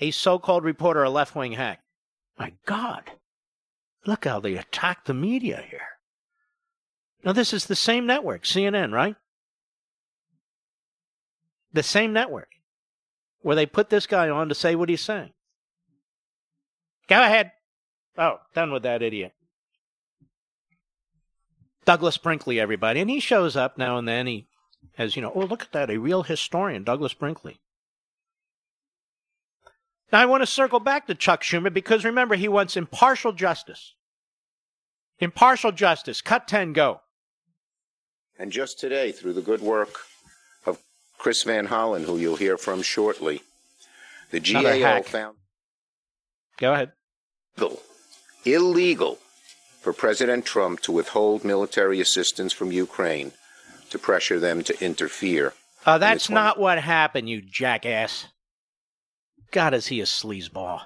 a so-called reporter a left-wing hack. My God. Look how they attack the media here. Now, this is the same network, C N N, right? The same network where they put this guy on to say what he's saying. Go ahead. Oh, done with that idiot. Douglas Brinkley, everybody. And he shows up now and then. He has, you know, oh, look at that, a real historian, Douglas Brinkley. Now, I want to circle back to Chuck Schumer because, remember, he wants impartial justice. Impartial justice. Cut ten, go. And just today, through the good work of Chris Van Hollen, who you'll hear from shortly, the G A O found... Go ahead. Illegal for President Trump to withhold military assistance from Ukraine to pressure them to interfere. Uh, that's not what happened, you jackass. God, is he a sleazeball.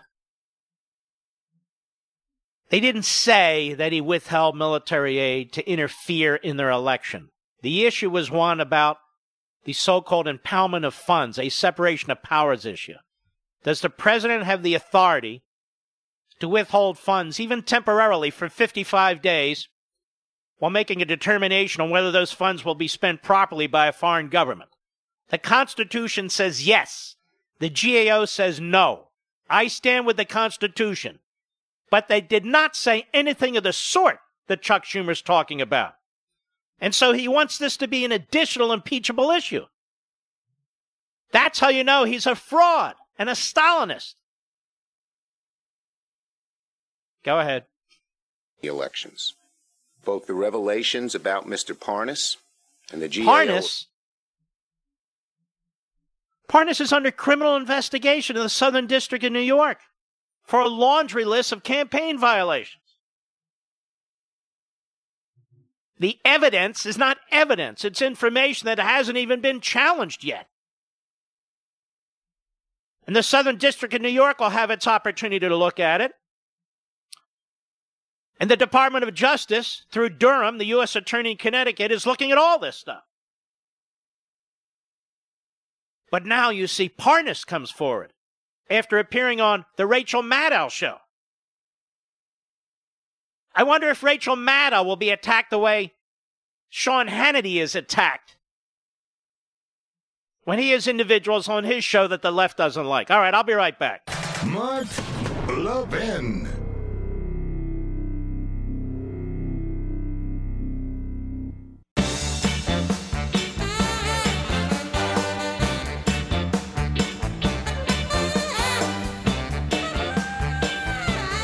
They didn't say that he withheld military aid to interfere in their election. The issue was one about the so-called impoundment of funds, a separation of powers issue. Does the president have the authority to withhold funds, even temporarily, for fifty-five days while making a determination on whether those funds will be spent properly by a foreign government? The Constitution says yes. The G A O says no. I stand with the Constitution. But they did not say anything of the sort that Chuck Schumer's talking about. And so he wants this to be an additional impeachable issue. That's how you know he's a fraud and a Stalinist. Go ahead. The elections. Both the revelations about Mister Parnas and the G A O. Parnas? Parnas is under criminal investigation in the Southern District of New York for a laundry list of campaign violations. The evidence is not evidence. It's information that hasn't even been challenged yet. And the Southern District of New York will have its opportunity to look at it. And the Department of Justice, through Durham, the U S Attorney in Connecticut, is looking at all this stuff. But now you see Parnas comes forward after appearing on the Rachel Maddow show. I wonder if Rachel Maddow will be attacked the way Sean Hannity is attacked when he has individuals on his show that the left doesn't like. All right, I'll be right back. Mark Levin.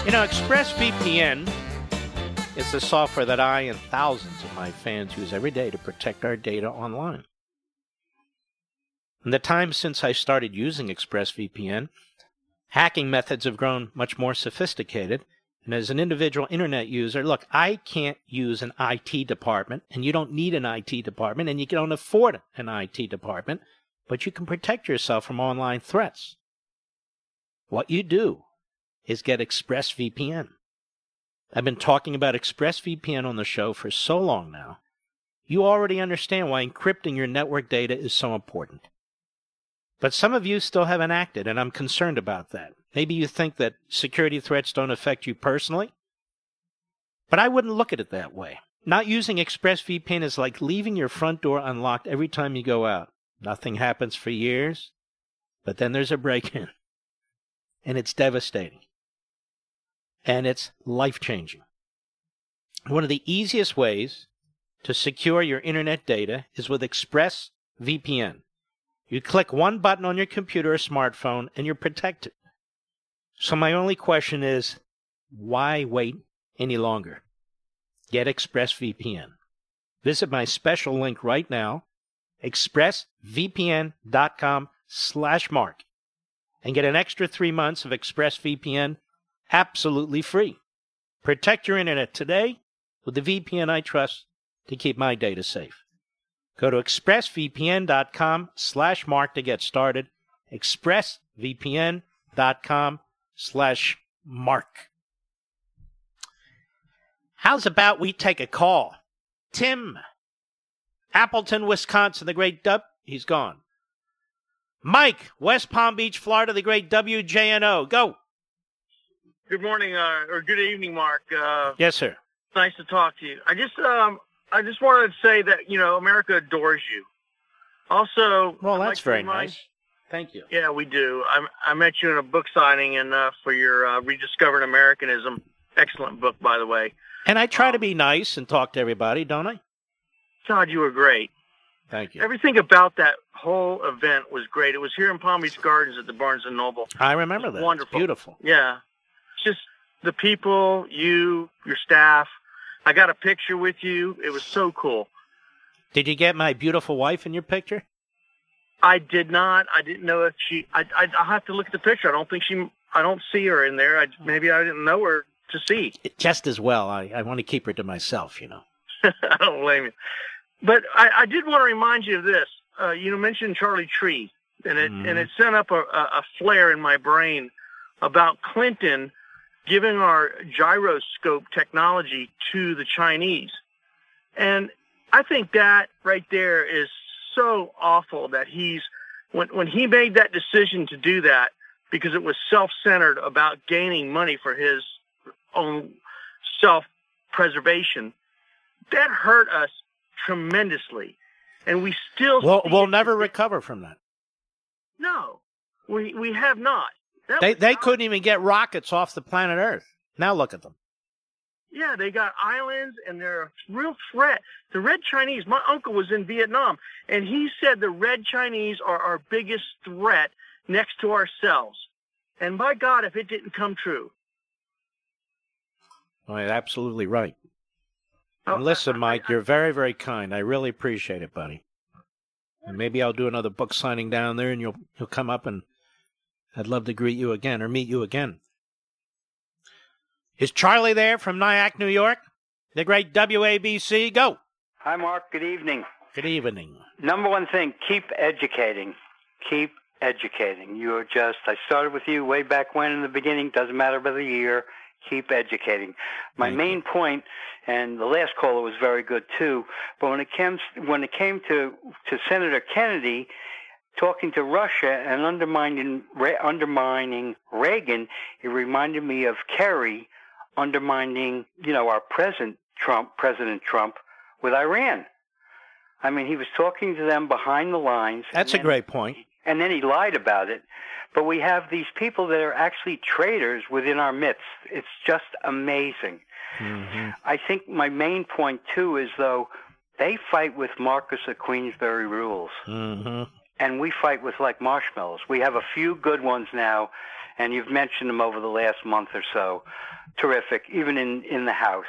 You know, ExpressVPN is the software that I and thousands of my fans use every day to protect our data online. In the time since I started using ExpressVPN, hacking methods have grown much more sophisticated. And as an individual internet user, look, I can't use an I T department, and you don't need an I T department, and you don't afford an I T department, but you can protect yourself from online threats. What you do is get ExpressVPN. I've been talking about ExpressVPN on the show for so long now, you already understand why encrypting your network data is so important. But some of you still haven't acted, and I'm concerned about that. Maybe you think that security threats don't affect you personally, but I wouldn't look at it that way. Not using ExpressVPN is like leaving your front door unlocked every time you go out. Nothing happens for years, but then there's a break-in, and it's devastating. And it's life-changing. One of the easiest ways to secure your internet data is with ExpressVPN. You click one button on your computer or smartphone and you're protected. So my only question is, why wait any longer? Get ExpressVPN. Visit my special link right now, expressvpn.com slash mark, and get an extra three months of ExpressVPN absolutely free. Protect your internet today with the V P N I trust to keep my data safe. Go to expressvpn.com slash mark to get started. expressvpn.com slash mark. How's about we take a call? Tim, Appleton, Wisconsin, the great dub, he's gone. Mike, West Palm Beach, Florida, the great W J N O. Go. Good morning, uh, or good evening, Mark. Uh, yes, sir. Nice to talk to you. I just, um, I just wanted to say that you know America adores you. Also, well, that's like very nice. Thank you. Yeah, we do. I, I met you in a book signing, and uh, for your uh, Rediscovered Americanism, excellent book, by the way. And I try um, to be nice and talk to everybody, don't I? God, you were great. Thank you. Everything about that whole event was great. It was here in Palm Beach Gardens at the Barnes and Noble. I remember that. Wonderful, beautiful. Yeah. Just the people, you, your staff. I got a picture with you. It was so cool. Did you get my beautiful wife in your picture? I did not. I didn't know if she. I. I, I have to look at the picture. I don't think she. I don't see her in there. I, maybe I didn't know her to see. Just as well. I, I want to keep her to myself, you know. I don't blame you. But I, I did want to remind you of this. Uh, you mentioned Charlie Tree, and it mm. and it sent up a, a flare in my brain about Clinton giving our gyroscope technology to the Chinese. And I think that right there is so awful that he's, when when he made that decision to do that, because it was self-centered about gaining money for his own self-preservation, that hurt us tremendously. And we still... We'll, we'll never recover from that. No, we we have not. That they they not. couldn't even get rockets off the planet Earth. Now look at them. Yeah, they got islands, and they're a real threat. The Red Chinese, my uncle was in Vietnam, and he said the Red Chinese are our biggest threat next to ourselves. And by God, if it didn't come true. Oh, you're absolutely right. Oh, listen, Mike, you're very, very kind. I really appreciate it, buddy. And maybe I'll do another book signing down there, and you'll you'll come up, and I'd love to greet you again or meet you again. Is Charlie there from Nyack, New York? The great W A B C, go. Hi, Mark. Good evening. Good evening. Number one thing, keep educating. Keep educating. You're just, I started with you way back when in the beginning, doesn't matter about the year. Keep educating. My Thank main you. point, and the last caller was very good too, but when it came, when it came to, to Senator Kennedy talking to Russia and undermining, re, undermining Reagan, it reminded me of Kerry undermining, you know, our present Trump, President Trump, with Iran. I mean, he was talking to them behind the lines. That's a then, great point. And then he lied about it. But we have these people that are actually traitors within our midst. It's just amazing. Mm-hmm. I think my main point, too, is, though, they fight with Marcus of Queensberry rules. Mm-hmm. And we fight with, like, marshmallows. We have a few good ones now, and you've mentioned them over the last month or so. Terrific, even in, in the House.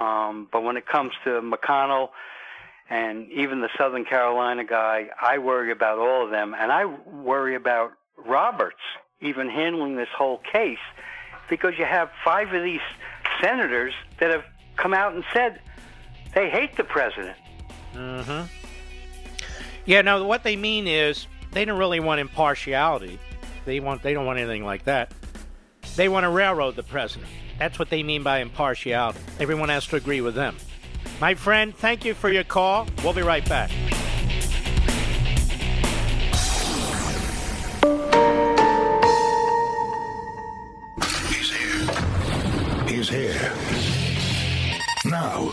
Um, but when it comes to McConnell... and even the Southern Carolina guy, I worry about all of them. And I worry about Roberts even handling this whole case, because you have five of these senators that have come out and said they hate the president. Mm-hmm. Yeah, no, what they mean is they don't really want impartiality. They want they don't want anything like that. They want to railroad the president. That's what they mean by impartiality. Everyone has to agree with them. My friend, thank you for your call. We'll be right back. He's here. He's here. Now,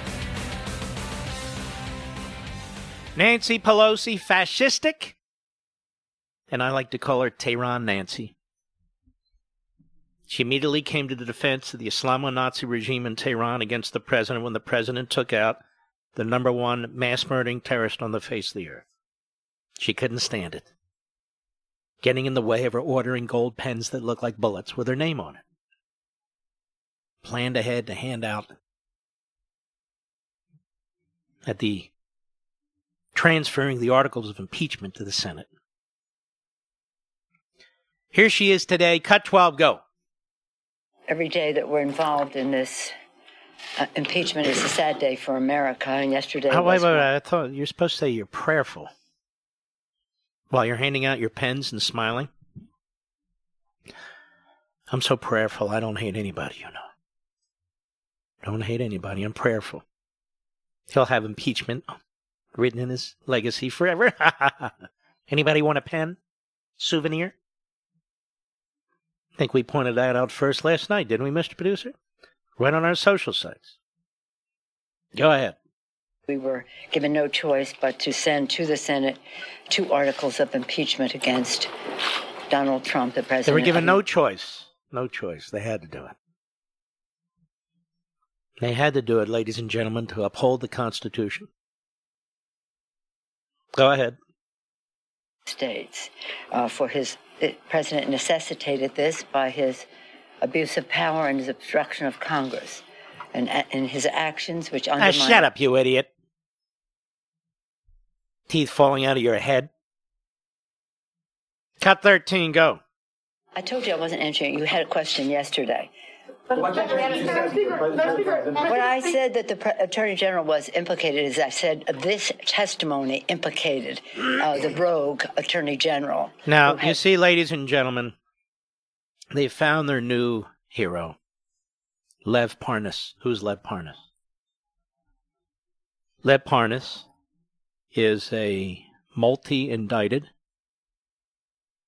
Nancy Pelosi, fascistic. And I like to call her Tehran Nancy. She immediately came to the defense of the Islamo-Nazi regime in Tehran against the president when the president took out the number one mass-murdering terrorist on the face of the earth. She couldn't stand it. Getting in the way of her ordering gold pens that look like bullets with her name on it. Planned ahead to hand out at the transferring the articles of impeachment to the Senate. Here she is today. Cut twelve, go. Every day that we're involved in this uh, impeachment is a sad day for America. And yesterday oh, was... Wait, wait, wait. I thought you were supposed to say you're prayerful. While you're handing out your pens and smiling. I'm so prayerful, I don't hate anybody, you know. Don't hate anybody, I'm prayerful. He'll have impeachment written in his legacy forever. Anybody want a pen? Souvenir? I think we pointed that out first last night, didn't we, Mister Producer? Right on our social sites. Go ahead. We were given no choice but to send to the Senate two articles of impeachment against Donald Trump, the president. They were given no choice. No choice. They had to do it. They had to do it, ladies and gentlemen, to uphold the Constitution. Go ahead. States, uh, for his the president necessitated this by his abuse of power and his obstruction of Congress, and and his actions which undermined. Now, shut up, you idiot! Teeth falling out of your head. Cut thirteen. Go. I told you I wasn't answering. You had a question yesterday. What I said that the pre- Attorney General was implicated is I said this testimony implicated uh, the rogue Attorney General. Now, had- you see, ladies and gentlemen, they found their new hero, Lev Parnas. Who's Lev Parnas? Lev Parnas is a multi-indicted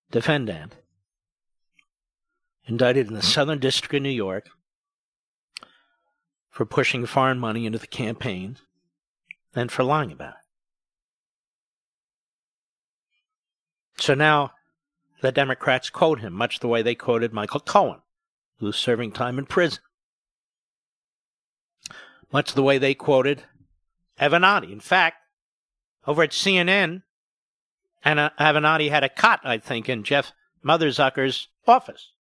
defendant. Indicted in the Southern District of New York for pushing foreign money into the campaign and for lying about it. So now the Democrats quote him, much the way they quoted Michael Cohen, who's serving time in prison. Much the way they quoted Avenatti. In fact, over at C N N, Avenatti had a cot, I think, in Jeff Motherzucker's office.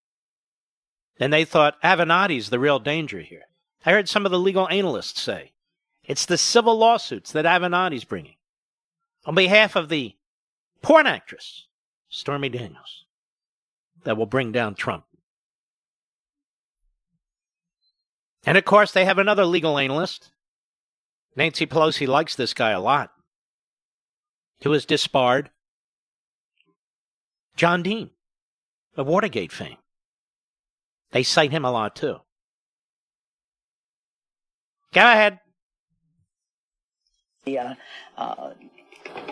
And they thought Avenatti's the real danger here. I heard some of the legal analysts say it's the civil lawsuits that Avenatti's bringing on behalf of the porn actress, Stormy Daniels, that will bring down Trump. And, of course, they have another legal analyst. Nancy Pelosi likes this guy a lot. Who was disbarred. John Dean of Watergate fame. They cite him a lot, too. Go ahead. The uh, uh,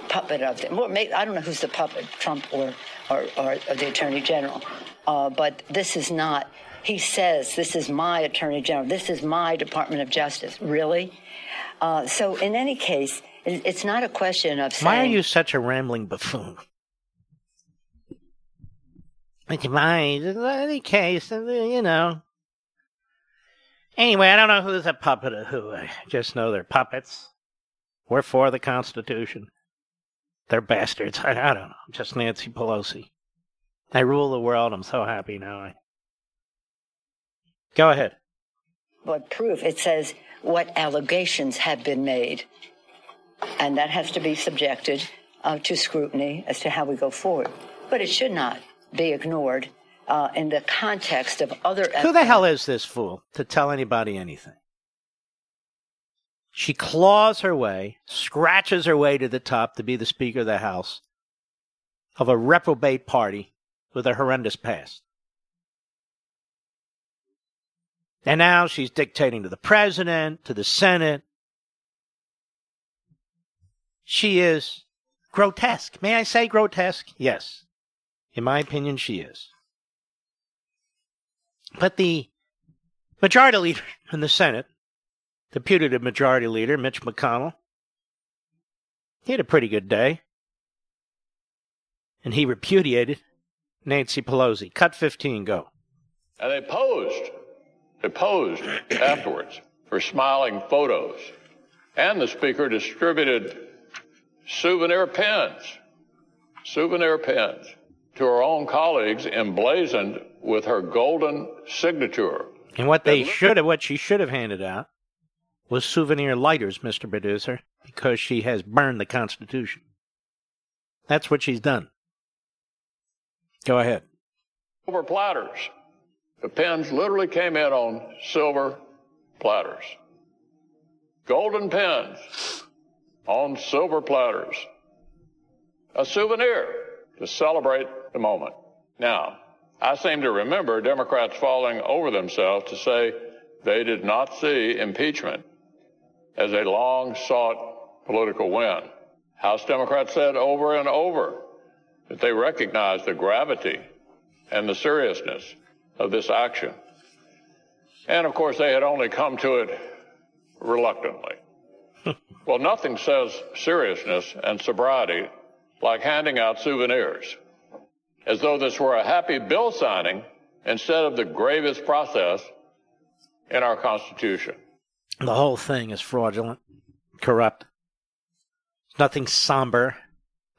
puppet of the... Well, maybe, I don't know who's the puppet, Trump or, or, or, or the Attorney General. Uh, but this is not... He says, this is my Attorney General. This is my Department of Justice. Really? Uh, so in any case, it's not a question of saying... Why are you such a rambling buffoon? In any case, you know. Anyway, I don't know who's a puppet or who. I just know they're puppets. We're for the Constitution. They're bastards. I, I don't know. I'm just Nancy Pelosi. I rule the world. I'm so happy now. I... Go ahead. What proof? It says what allegations have been made. And that has to be subjected uh, to scrutiny as to how we go forward. But it should not be ignored uh, in the context of other... Who the hell is this fool to tell anybody anything? She claws her way, scratches her way to the top to be the Speaker of the House of a reprobate party with a horrendous past. And now she's dictating to the President, to the Senate. She is grotesque. May I say grotesque? Yes. In my opinion, she is. But the majority leader in the Senate, the putative majority leader, Mitch McConnell, he had a pretty good day. And he repudiated Nancy Pelosi. Cut fifteen, go. And they posed. They posed afterwards for smiling photos. And the Speaker distributed souvenir pens. Souvenir pens. To her own colleagues, emblazoned with her golden signature. And what they should have, what she should have handed out was souvenir lighters, Mister Producer, because she has burned the Constitution. That's what she's done. Go ahead. Silver platters. The pens literally came in on silver platters. Golden pens on silver platters. A souvenir to celebrate the moment. Now, I seem to remember Democrats falling over themselves to say they did not see impeachment as a long-sought political win. House Democrats said over and over that they recognized the gravity and the seriousness of this action. And, of course, they had only come to it reluctantly. Well, nothing says seriousness and sobriety like handing out souvenirs, as though this were a happy bill signing instead of the gravest process in our Constitution. The whole thing is fraudulent, corrupt. Nothing somber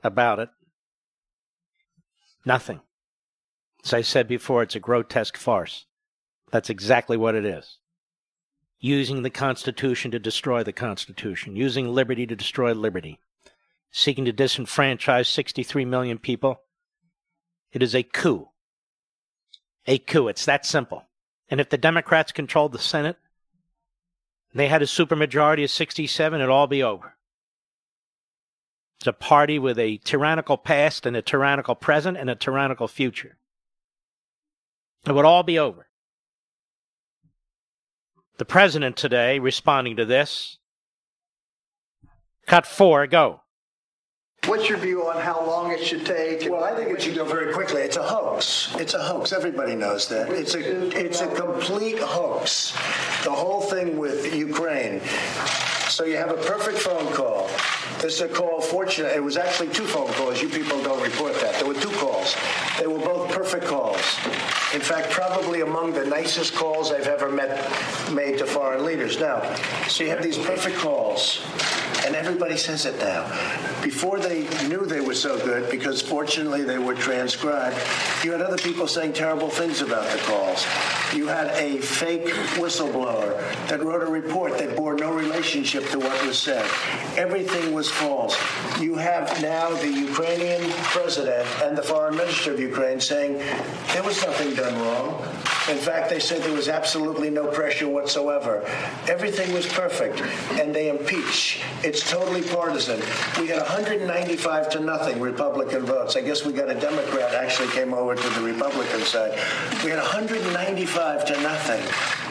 about it. Nothing. As I said before, it's a grotesque farce. That's exactly what it is. Using the Constitution to destroy the Constitution. Using liberty to destroy liberty. Seeking to disenfranchise sixty-three million people. It is a coup. A coup. It's that simple. And if the Democrats controlled the Senate, they had a supermajority of sixty-seven, it'd all be over. It's a party with a tyrannical past and a tyrannical present and a tyrannical future. It would all be over. The president today, responding to this, cut four, go. What's your view on how long it should take? Well, I think it should go very quickly. It's a hoax. It's a hoax. Everybody knows that. It's a it's a complete hoax. The whole thing with Ukraine. So you have a perfect phone call. This is a call, fortunately, it was actually two phone calls. You people don't report that. There were two calls. They were both perfect calls. In fact, probably among the nicest calls I've ever met made to foreign leaders. Now, so you have these perfect calls, and everybody says it now. Before they knew they were so good, because fortunately they were transcribed, you had other people saying terrible things about the calls. You had a fake whistleblower that wrote a report that bore no relationship to what was said. Everything was false. You have now the Ukrainian president and the foreign minister of Ukraine saying there was nothing done wrong. In fact, they said there was absolutely no pressure whatsoever. Everything was perfect, and they impeach. It's totally partisan. We had one hundred ninety-five to nothing Republican votes. I guess we got a Democrat actually came over to the Republican side. We had one hundred ninety-five to nothing.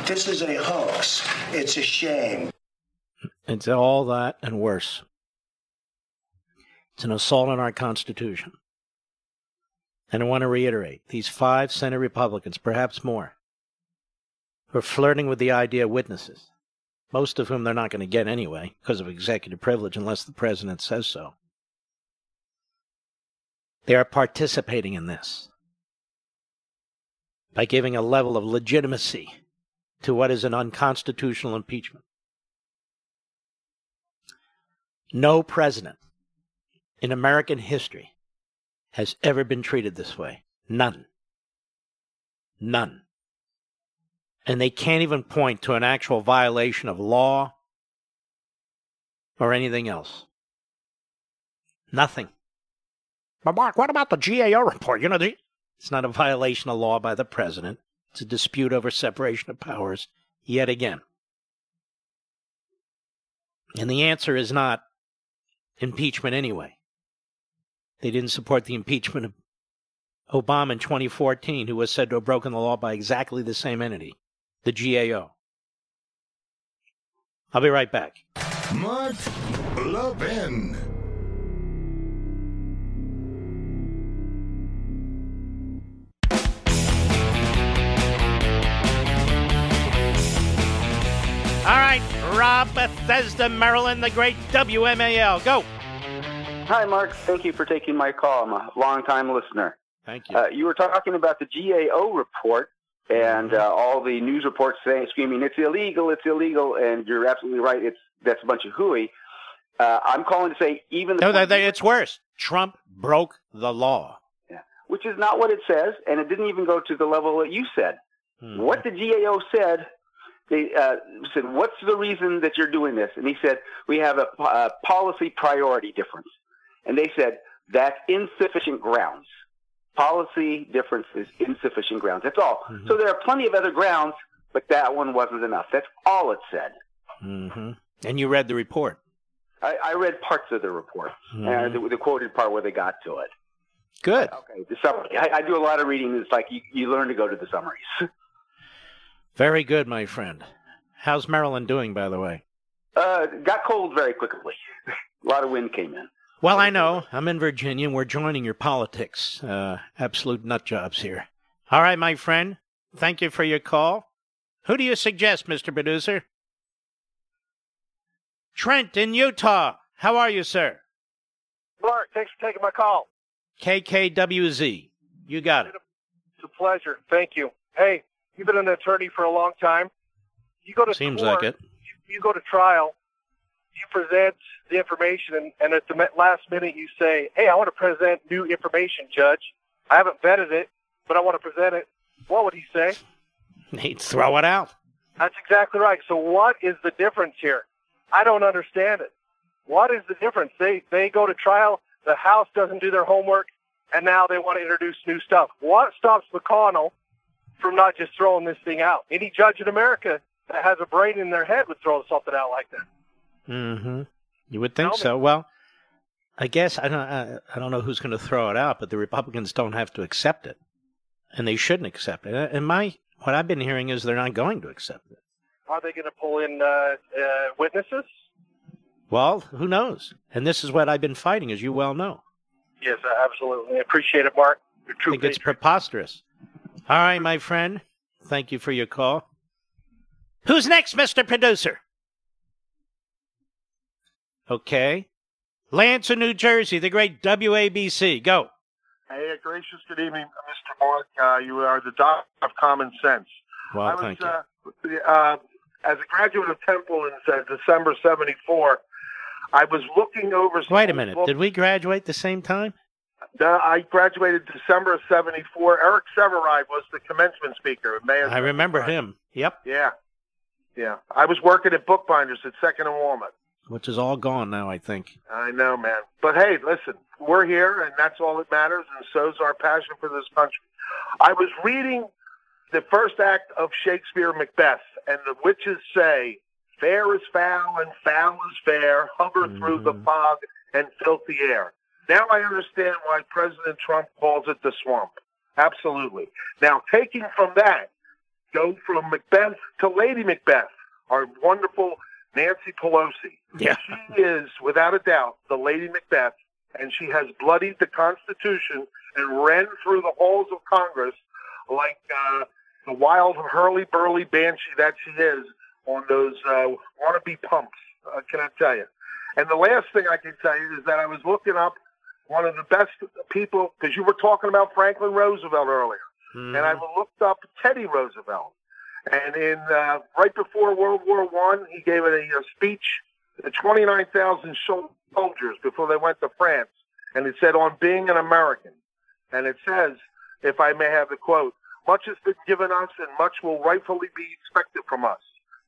This is a hoax. It's a shame. It's all that and worse. It's an assault on our Constitution. And I want to reiterate, these five Senate Republicans, perhaps more, who are flirting with the idea of witnesses, most of whom they're not going to get anyway because of executive privilege unless the president says so. They are participating in this by giving a level of legitimacy to what is an unconstitutional impeachment. No president in American history has ever been treated this way. None. None. And they can't even point to an actual violation of law or anything else. Nothing. But Mark, what about the G A O report? You know, the... It's not a violation of law by the president. It's a dispute over separation of powers yet again. And the answer is not impeachment anyway. They didn't support the impeachment of Obama in twenty fourteen, who was said to have broken the law by exactly the same entity, the G A O. I'll be right back. Mark Levin. All right, Rob, Bethesda, Maryland, the great W M A L. Go. Hi, Mark. Thank you for taking my call. I'm a long-time listener. Thank you. Uh, you were talking about the G A O report and uh, all the news reports saying, screaming, it's illegal, it's illegal, and you're absolutely right. It's that's a bunch of hooey. Uh, I'm calling to say even the... No, they, they, it's worse. Trump broke the law. Yeah. Which is not what it says, and it didn't even go to the level that you said. Mm-hmm. What the G A O said... They uh, said, what's the reason that you're doing this? And he said, we have a, a policy priority difference. And they said, that's insufficient grounds. Policy difference is insufficient grounds. That's all. Mm-hmm. So there are plenty of other grounds, but that one wasn't enough. That's all it said. Mm-hmm. And you read the report. I, I read parts of the report, mm-hmm. and the, the quoted part where they got to it. Good. Okay, the summary. I, I do a lot of reading. It's like you, you learn to go to the summaries. Very good, my friend. How's Maryland doing, by the way? Uh, got cold very quickly. A lot of wind came in. Well, I know. I'm in Virginia, and we're joining your politics. Uh, absolute nut jobs here. All right, my friend. Thank you for your call. Who do you suggest, Mister Producer? Trent in Utah. How are you, sir? Mark, thanks for taking my call. K K W Z. You got it. It's a pleasure. Thank you. Hey. You've been an attorney for a long time. You go to Seems court, like it. you go to trial, you present the information, and, and at the last minute you say, hey, I want to present new information, Judge. I haven't vetted it, but I want to present it. What would he say? He'd throw it out. That's exactly right. So what is the difference here? I don't understand it. What is the difference? They they go to trial, the House doesn't do their homework, and now they want to introduce new stuff. What stops McConnell from not just throwing this thing out? Any judge in America that has a brain in their head would throw something out like that. Mm-hmm. You would think so. Well, I guess I don't. I, I don't know who's going to throw it out, but the Republicans don't have to accept it, and they shouldn't accept it. And my what I've been hearing is they're not going to accept it. Are they going to pull in uh, uh, witnesses? Well, who knows? And this is what I've been fighting, as you well know. Yes, absolutely. I appreciate it, Mark. You're true I think patriot. It's preposterous. All right, my friend. Thank you for your call. Who's next, Mister Producer? Okay. Lance in New Jersey, the great W A B C. Go. Hey, a gracious good evening, Mister Mark. Uh, you are the doctor of common sense. Well, I was, thank you. Uh, uh, as a graduate of Temple in uh, December seventy-four, I was looking over... Wait a minute. Books. Did we graduate the same time? The, I graduated December of seventy-four. Eric Severide was the commencement speaker. May I remember him. Yep. Yeah. Yeah. I was working at Bookbinders at Second and Walnut. Which is all gone now, I think. I know, man. But hey, listen, we're here, and that's all that matters, and so's our passion for this country. I was reading the first act of Shakespeare Macbeth, and the witches say... Fair is foul and foul is fair, hover mm-hmm. through the fog and filthy air. Now I understand why President Trump calls it the swamp. Absolutely. Now, taking from that, go from Macbeth to Lady Macbeth, our wonderful Nancy Pelosi. Yeah. She is, without a doubt, the Lady Macbeth, and she has bloodied the Constitution and ran through the halls of Congress like uh, the wild hurly-burly banshee that she is, on those uh, wannabe pumps, uh, can I tell you? And the last thing I can tell you is that I was looking up one of the best people, because you were talking about Franklin Roosevelt earlier, mm-hmm. and I looked up Teddy Roosevelt. And in uh, right before World War One, he gave a, a speech to twenty-nine thousand soldiers before they went to France, and it said, on being an American. And it says, if I may have the quote, much has been given us and much will rightfully be expected from us.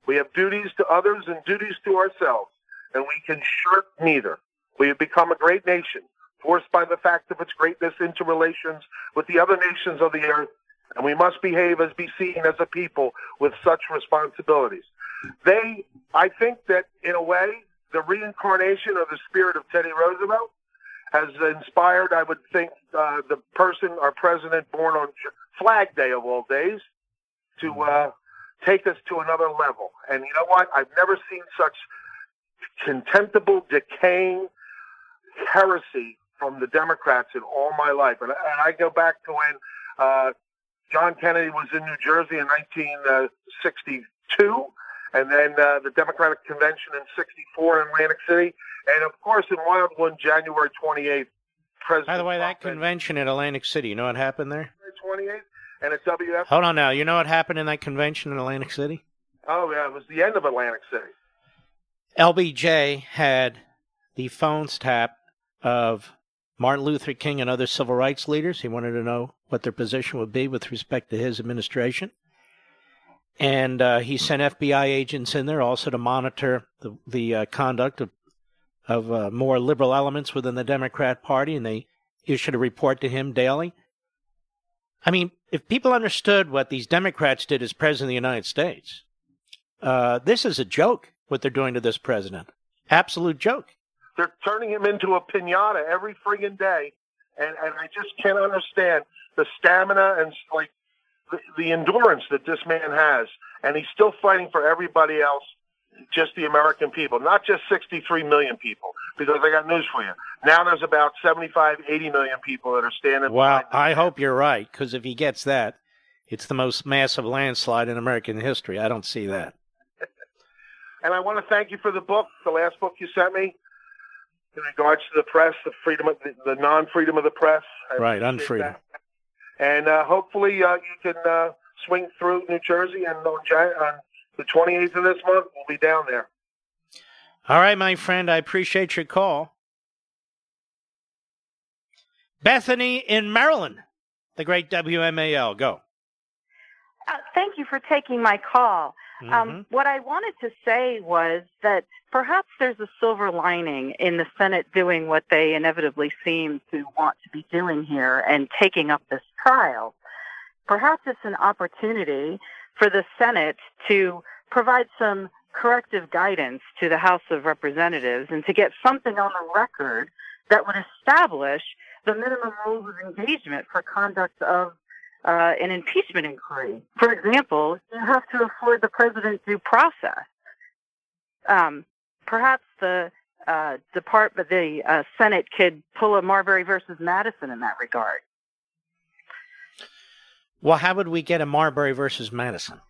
We have duties to others and duties to ourselves, and we can shirk neither. We have become a great nation, forced by the fact of its greatness into relations with the other nations of the earth, and we must behave as be seen as a people with such responsibilities. They, I think that, in a way, the reincarnation of the spirit of Teddy Roosevelt has inspired, I would think, uh, the person, our president, born on Flag Day of all days, to... Uh, take us to another level. And you know what? I've never seen such contemptible, decaying heresy from the Democrats in all my life. And I go back to when uh, John Kennedy was in New Jersey in nineteen sixty-two, and then uh, the Democratic Convention in sixty-four in Atlantic City, and, of course, in Wildwood, January twenty-eighth. President By the way, that Trump convention in Atlantic City, you know what happened there? January twenty-eighth? And at W F. Hold on now. You know what happened in that convention in Atlantic City? Oh, yeah. It was the end of Atlantic City. L B J had the phones tapped of Martin Luther King and other civil rights leaders. He wanted to know what their position would be with respect to his administration. And uh, he sent F B I agents in there also to monitor the, the uh, conduct of, of uh, more liberal elements within the Democrat Party. And they issued a report to him daily. I mean, if people understood what these Democrats did as president of the United States, uh, this is a joke, what they're doing to this president. Absolute joke. They're turning him into a pinata every friggin' day, and, and I just can't understand the stamina and like the, the endurance that this man has, and he's still fighting for everybody else, just the American people, not just sixty-three million people, because I got news for you. Now there's about seventy-five, eighty million people that are standing. Well, I hope you're right, because if he gets that, it's the most massive landslide in American history. I don't see that. And I want to thank you for the book, the last book you sent me, in regards to the press, the freedom, of, the, the non-freedom of the press. I right, unfreedom. That. And uh, hopefully uh, you can uh, swing through New Jersey and on, on the twenty-eighth of this month, we'll be down there. All right, my friend, I appreciate your call. Bethany in Maryland, the great W M A L. Go. Uh, thank you for taking my call. Mm-hmm. Um, what I wanted to say was that perhaps there's a silver lining in the Senate doing what they inevitably seem to want to be doing here and taking up this trial. Perhaps it's an opportunity for the Senate to provide some corrective guidance to the House of Representatives and to get something on the record that would establish the minimum rules of engagement for conduct of Uh, an impeachment inquiry. For example, you have to afford the president due process. Um, perhaps the uh, department, the uh, Senate could pull a Marbury versus Madison in that regard. Well, how would we get a Marbury versus Madison?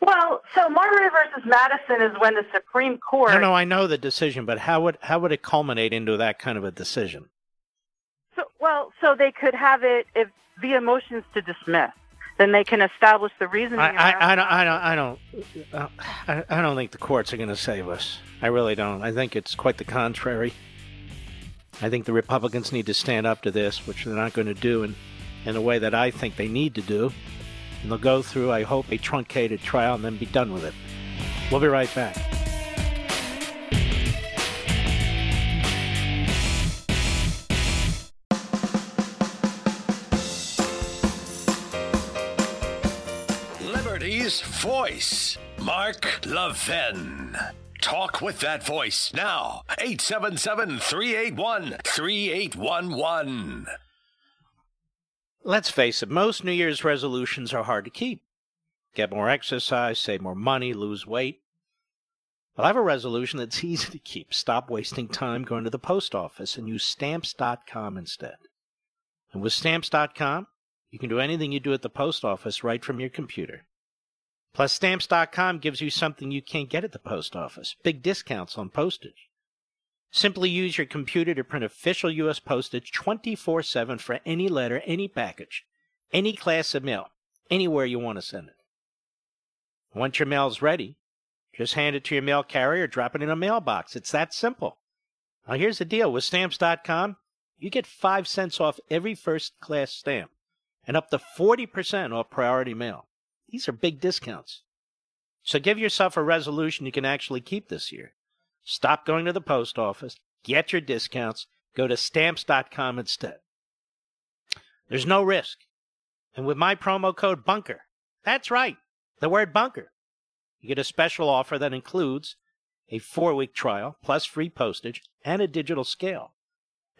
Well, so Marbury versus Madison is when the Supreme Court. No, no, I know the decision, but how would how would it culminate into that kind of a decision? So, well, so they could have it if. Via motions to dismiss, then they can establish the reasoning. I, I, I don't, I don't, I don't, I don't think the courts are going to save us. I really don't. I think it's quite the contrary. I think the Republicans need to stand up to this, which they're not going to do in, in the way that I think they need to do. And they'll go through, I hope, a truncated trial and then be done with it. We'll be right back. Voice, Mark Levin. Talk with that voice now, eight seven seven, three eight one, three eight one one. Let's face it, most New Year's resolutions are hard to keep. Get more exercise, save more money, lose weight. But I have a resolution that's easy to keep. Stop wasting time going to the post office and use Stamps dot com instead. And with Stamps dot com, you can do anything you do at the post office right from your computer. Plus, Stamps dot com gives you something you can't get at the post office. Big discounts on postage. Simply use your computer to print official U S postage twenty-four seven for any letter, any package, any class of mail, anywhere you want to send it. Once your mail's ready, just hand it to your mail carrier or drop it in a mailbox. It's that simple. Now, here's the deal. With Stamps dot com, you get five cents off every first-class stamp and up to forty percent off priority mail. These are big discounts. So give yourself a resolution you can actually keep this year. Stop going to the post office. Get your discounts. Go to Stamps dot com instead. There's no risk. And with my promo code BUNKER, that's right, the word bunker, you get a special offer that includes a four-week trial, plus free postage, and a digital scale.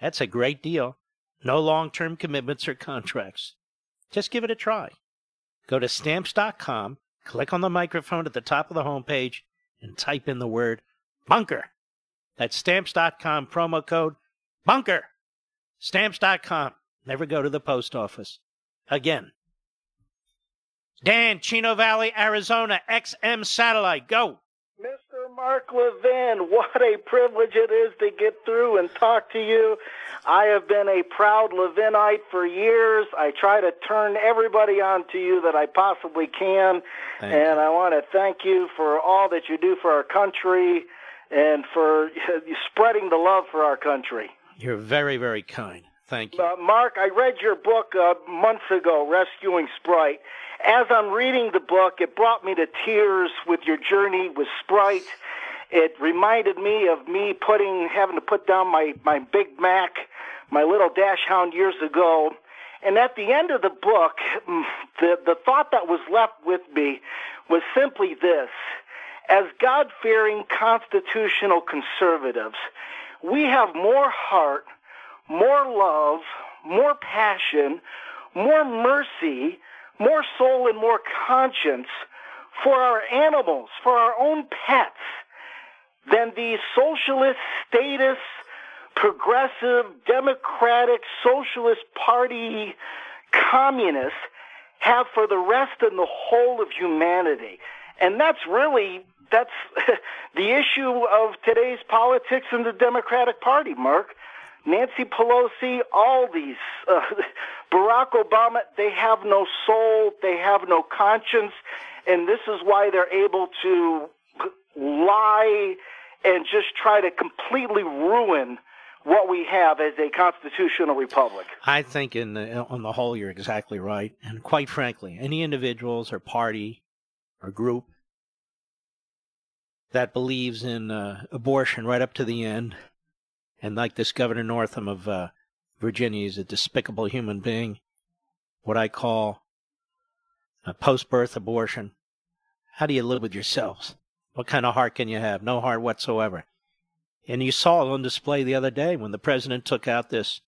That's a great deal. No long-term commitments or contracts. Just give it a try. Go to Stamps dot com, click on the microphone at the top of the homepage, and type in the word bunker. That's Stamps dot com, promo code bunker. Stamps dot com. Never go to the post office again. Dan, Chino Valley, Arizona, X M Satellite, go. Mister Mark Levin, what a privilege it is to get through and talk to you. I have been a proud Levinite for years. I try to turn everybody on to you that I possibly can. Thank and you. I want to thank you for all that you do for our country and for spreading the love for our country. You're very, very kind. Thank you. Uh, Mark, I read your book uh, months ago, Rescuing Sprite. As I'm reading the book, it brought me to tears with your journey with Sprite. It reminded me of me putting, having to put down my, my Big Mac, my little Dash Hound years ago. And at the end of the book, the, the thought that was left with me was simply this. As God-fearing constitutional conservatives, we have more heart, more love, more passion, more mercy, more soul and more conscience for our animals, for our own pets, than these socialist, statist, progressive, democratic, socialist party communists have for the rest and the whole of humanity. And that's really, that's the issue of today's politics in the Democratic Party, Mark. Nancy Pelosi, all these, uh, Barack Obama, they have no soul, they have no conscience, and this is why they're able to lie and just try to completely ruin what we have as a constitutional republic. I think in the, on the whole you're exactly right. And quite frankly, any individuals or party or group that believes in uh, abortion right up to the end, and like this Governor Northam of uh, Virginia is a despicable human being, what I call a post-birth abortion, how do you live with yourselves? What kind of heart can you have? No heart whatsoever. And you saw it on display the other day when the president took out this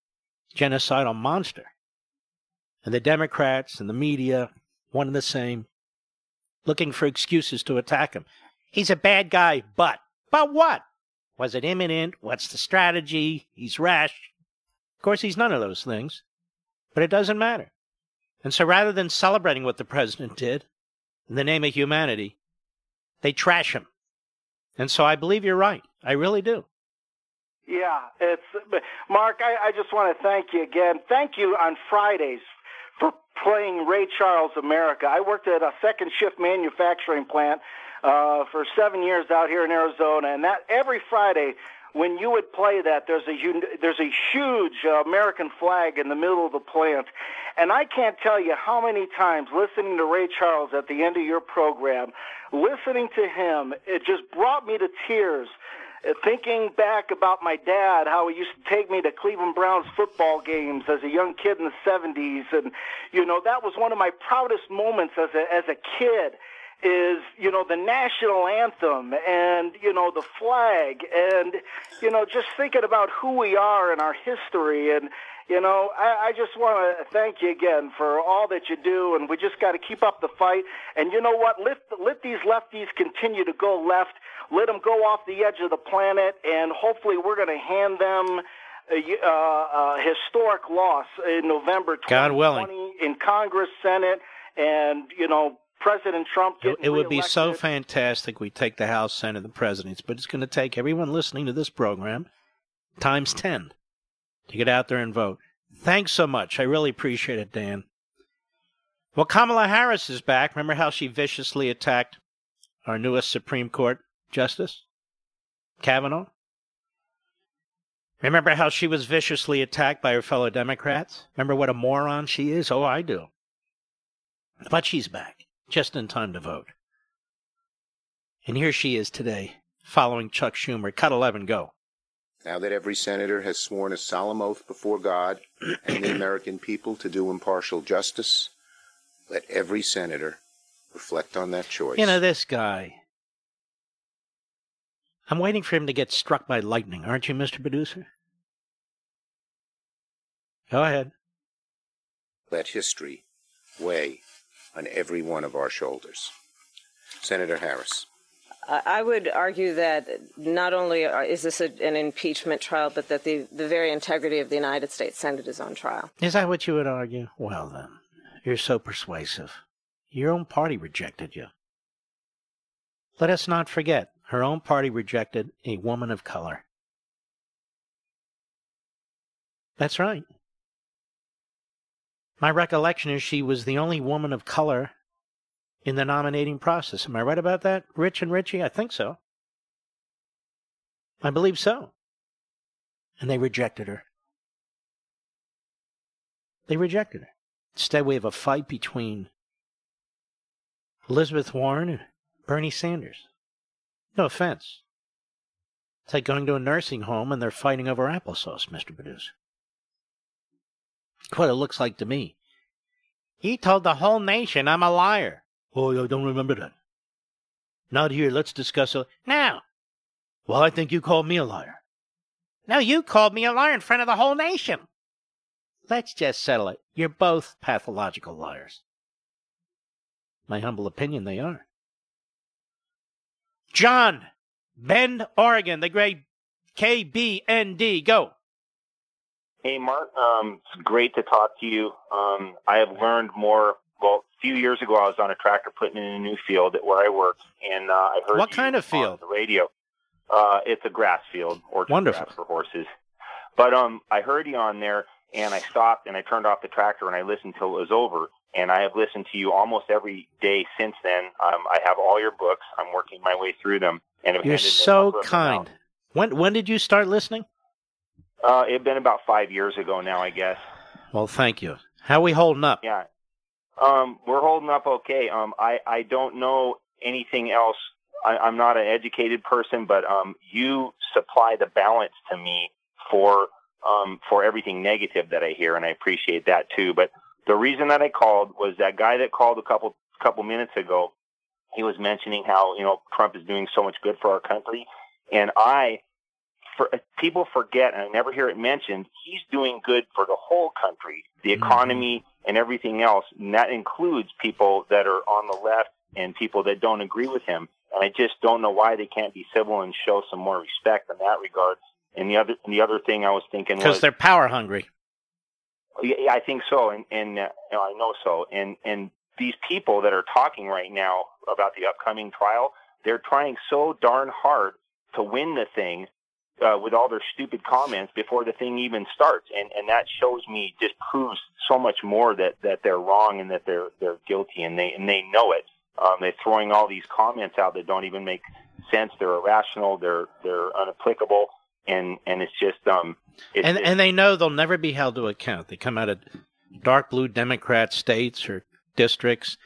genocidal monster. And the Democrats and the media, one and the same, looking for excuses to attack him. He's a bad guy, but. But what? Was it imminent? What's the strategy? He's rash. Of course, he's none of those things. But it doesn't matter. And so rather than celebrating what the president did in the name of humanity, they trash him. And so I believe you're right. I really do. Yeah. It's Mark, I, I just want to thank you again. Thank you on Fridays for playing Ray Charles America. I worked at a second shift manufacturing plant uh, for seven years out here in Arizona, and that every Friday when you would play that, there's a there's a huge uh, American flag in the middle of the plant. And I can't tell you how many times listening to Ray Charles at the end of your program, listening to him, it just brought me to tears, thinking back about my dad, how he used to take me to Cleveland Browns football games as a young kid in the seventies. And, you know, that was one of my proudest moments as a, as a kid, is, you know, the national anthem and, you know, the flag and, you know, just thinking about who we are and our history. And, you know, I, I just want to thank you again for all that you do, and we just got to keep up the fight. And you know what? Let, let these lefties continue to go left. Let them go off the edge of the planet, and hopefully we're going to hand them a, uh, a historic loss in November twenty twenty in Congress, Senate, and, you know, President Trump. It, it would be so fantastic we take the House, Senate, and the Presidents, but it's going to take everyone listening to this program times ten to get out there and vote. Thanks so much. I really appreciate it, Dan. Well, Kamala Harris is back. Remember how she viciously attacked our newest Supreme Court Justice, Kavanaugh? Remember how she was viciously attacked by her fellow Democrats? Remember what a moron she is? Oh, I do. But she's back, just in time to vote. And here she is today, following Chuck Schumer. Cut eleven, go. Now that every senator has sworn a solemn oath before God and the American people to do impartial justice, let every senator reflect on that choice. You know, this guy. I'm waiting for him to get struck by lightning, aren't you, Mister Producer? Go ahead. Let history weigh on every one of our shoulders. Senator Harris. I would argue that not only is this a, an impeachment trial, but that the, the very integrity of the United States Senate is on trial. Is that what you would argue? Well, then, you're so persuasive. Your own party rejected you. Let us not forget, her own party rejected a woman of color. That's right. My recollection is she was the only woman of color in the nominating process. Am I right about that, Rich and Richie? I think so. I believe so. And they rejected her. They rejected her. Instead, we have a fight between Elizabeth Warren and Bernie Sanders. No offense. It's like going to a nursing home and they're fighting over applesauce, Mister Producer. That's what it looks like to me. He told the whole nation I'm a liar. Oh, I don't remember that. Not here. Let's discuss it. Now. Well, I think you called me a liar. No, you called me a liar in front of the whole nation. Let's just settle it. You're both pathological liars. My humble opinion, they are. John, Bend, Oregon, the great K B N D. Go. Hey, Mark. Um, it's great to talk to you. Um, I have learned more. Well, a few years ago, I was on a tractor putting in a new field at where I work, and uh, I heard what kind of field? On the radio. Uh, it's a grass field, or grass for horses. But um, I heard you on there, and I stopped, and I turned off the tractor, and I listened till it was over. And I have listened to you almost every day since then. Um, I have all your books. I'm working my way through them. And You're so kind. When when did you start listening? Uh, it had been about five years ago now, I guess. Well, thank you. How are we holding up? Yeah, um, we're holding up okay. Um, I, I don't know anything else. I, I'm not an educated person, but um, you supply the balance to me for um, for everything negative that I hear, and I appreciate that too. But the reason that I called was that guy that called a couple couple minutes ago. He was mentioning how, you know, Trump is doing so much good for our country, and I, for, people forget, and I never hear it mentioned, he's doing good for the whole country, the economy, and everything else, and that includes people that are on the left and people that don't agree with him, and I just don't know why they can't be civil and show some more respect in that regard. And the other, and the other thing I was thinking was... Because they're power hungry. Yeah, I think so, and, and uh, you know, I know so, and... and these people that are talking right now about the upcoming trial, they're trying so darn hard to win the thing uh, with all their stupid comments before the thing even starts. And and that shows me, just proves so much more that, that they're wrong and that they're they're guilty, and they and they know it. Um, they're throwing all these comments out that don't even make sense. They're irrational. They're they're unapplicable. And, and it's just um. It's, and it's, and they know they'll never be held to account. They come out of dark blue Democrat states or districts.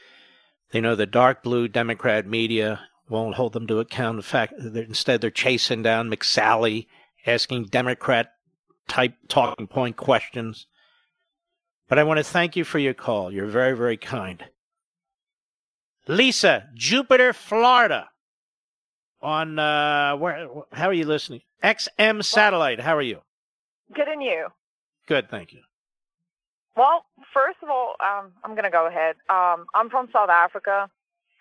They know the dark blue Democrat media won't hold them to account. In fact, they're, instead they're chasing down McSally, asking Democrat-type talking point questions. But I want to thank you for your call. You're very, very kind. Lisa, Jupiter, Florida. On, uh, where? How are you listening? X M Satellite, how are you? Good, and you? Good, thank you. Well, first of all, um, I'm going to go ahead. Um, I'm from South Africa.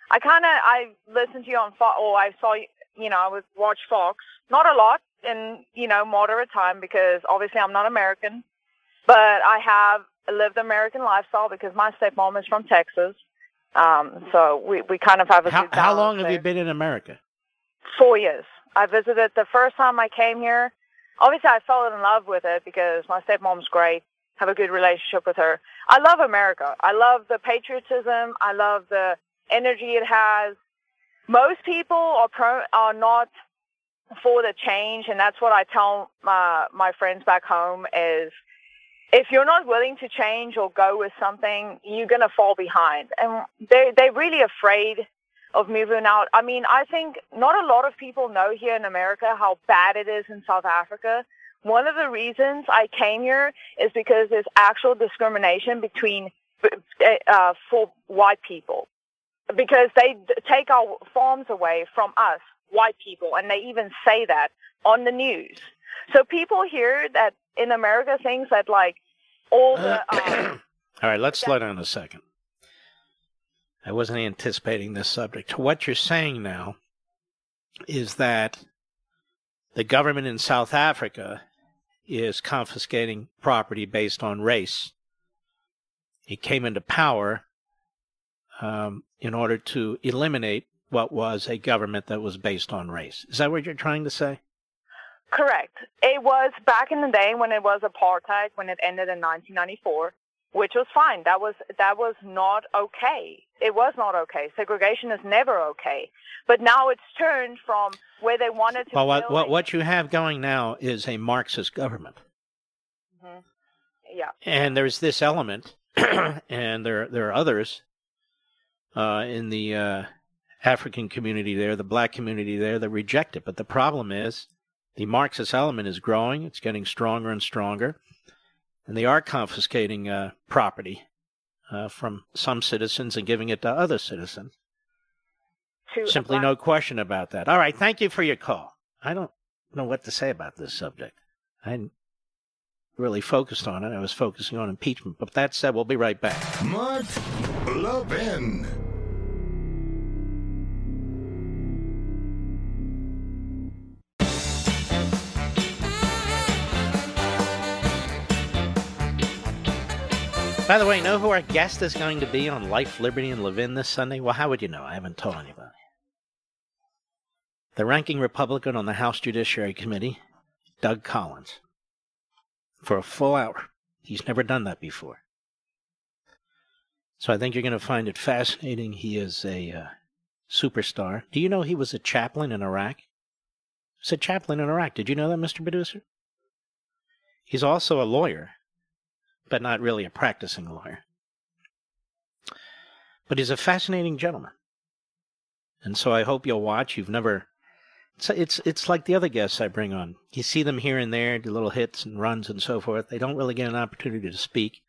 I kind of, I listened to you on Fox, or I saw you, you know, I would watch Fox. Not a lot, in, you know, moderate time, because obviously I'm not American. But I have lived the American lifestyle because my stepmom is from Texas. Um, so we, we kind of have a How, how long there. have you been in America? Four years. I visited the first time I came here. Obviously, I fell in love with it because my stepmom's great. Have a good relationship with her. I love America. I love the patriotism. I love the energy it has. Most people are pro, are not for the change, and that's what I tell my my friends back home is, if you're not willing to change or go with something, you're going to fall behind. And they they're really afraid of moving out. I mean, I think not a lot of people know here in America how bad it is in South Africa. One of the reasons I came here is because there's actual discrimination between uh, for white people, because they d- take our farms away from us, white people, and they even say that on the news. So people here that in America thinks that like all the... Uh, all right, let's that- slow down a second. I wasn't anticipating this subject. What you're saying now is that the government in South Africa is confiscating property based on race. It came into power um, in order to eliminate what was a government that was based on race. Is that what you're trying to say? Correct. It was back in the day when it was apartheid, when it ended in nineteen ninety-four, which was fine. That was that was not okay. It was not okay. Segregation is never okay. But now it's turned from where they wanted to... Well, what, what, what you have going now is a Marxist government. Mm-hmm. Yeah. And there's this element, and there there are others uh, in the uh, African community there, the black community there, that reject it. But the problem is the Marxist element is growing. It's getting stronger and stronger. And they are confiscating uh, property uh, from some citizens and giving it to other citizens. To Simply no question about that. All right, thank you for your call. I don't know what to say about this subject. I hadn't really focused on it. I was focusing on impeachment. But that said, we'll be right back. Mark Levin. By the way, know who our guest is going to be on Life, Liberty, and Levin this Sunday? Well, how would you know? I haven't told anybody. The ranking Republican on the House Judiciary Committee, Doug Collins, for a full hour. He's never done that before. So I think you're going to find it fascinating. He is a uh, superstar. Do you know he was a chaplain in Iraq? He was a chaplain in Iraq. Did you know that, Mister Producer? He's also a lawyer, but not really a practicing lawyer. But he's a fascinating gentleman. And so I hope you'll watch. You've never... It's, it's, it's like the other guests I bring on. You see them here and there, do little hits and runs and so forth. They don't really get an opportunity to speak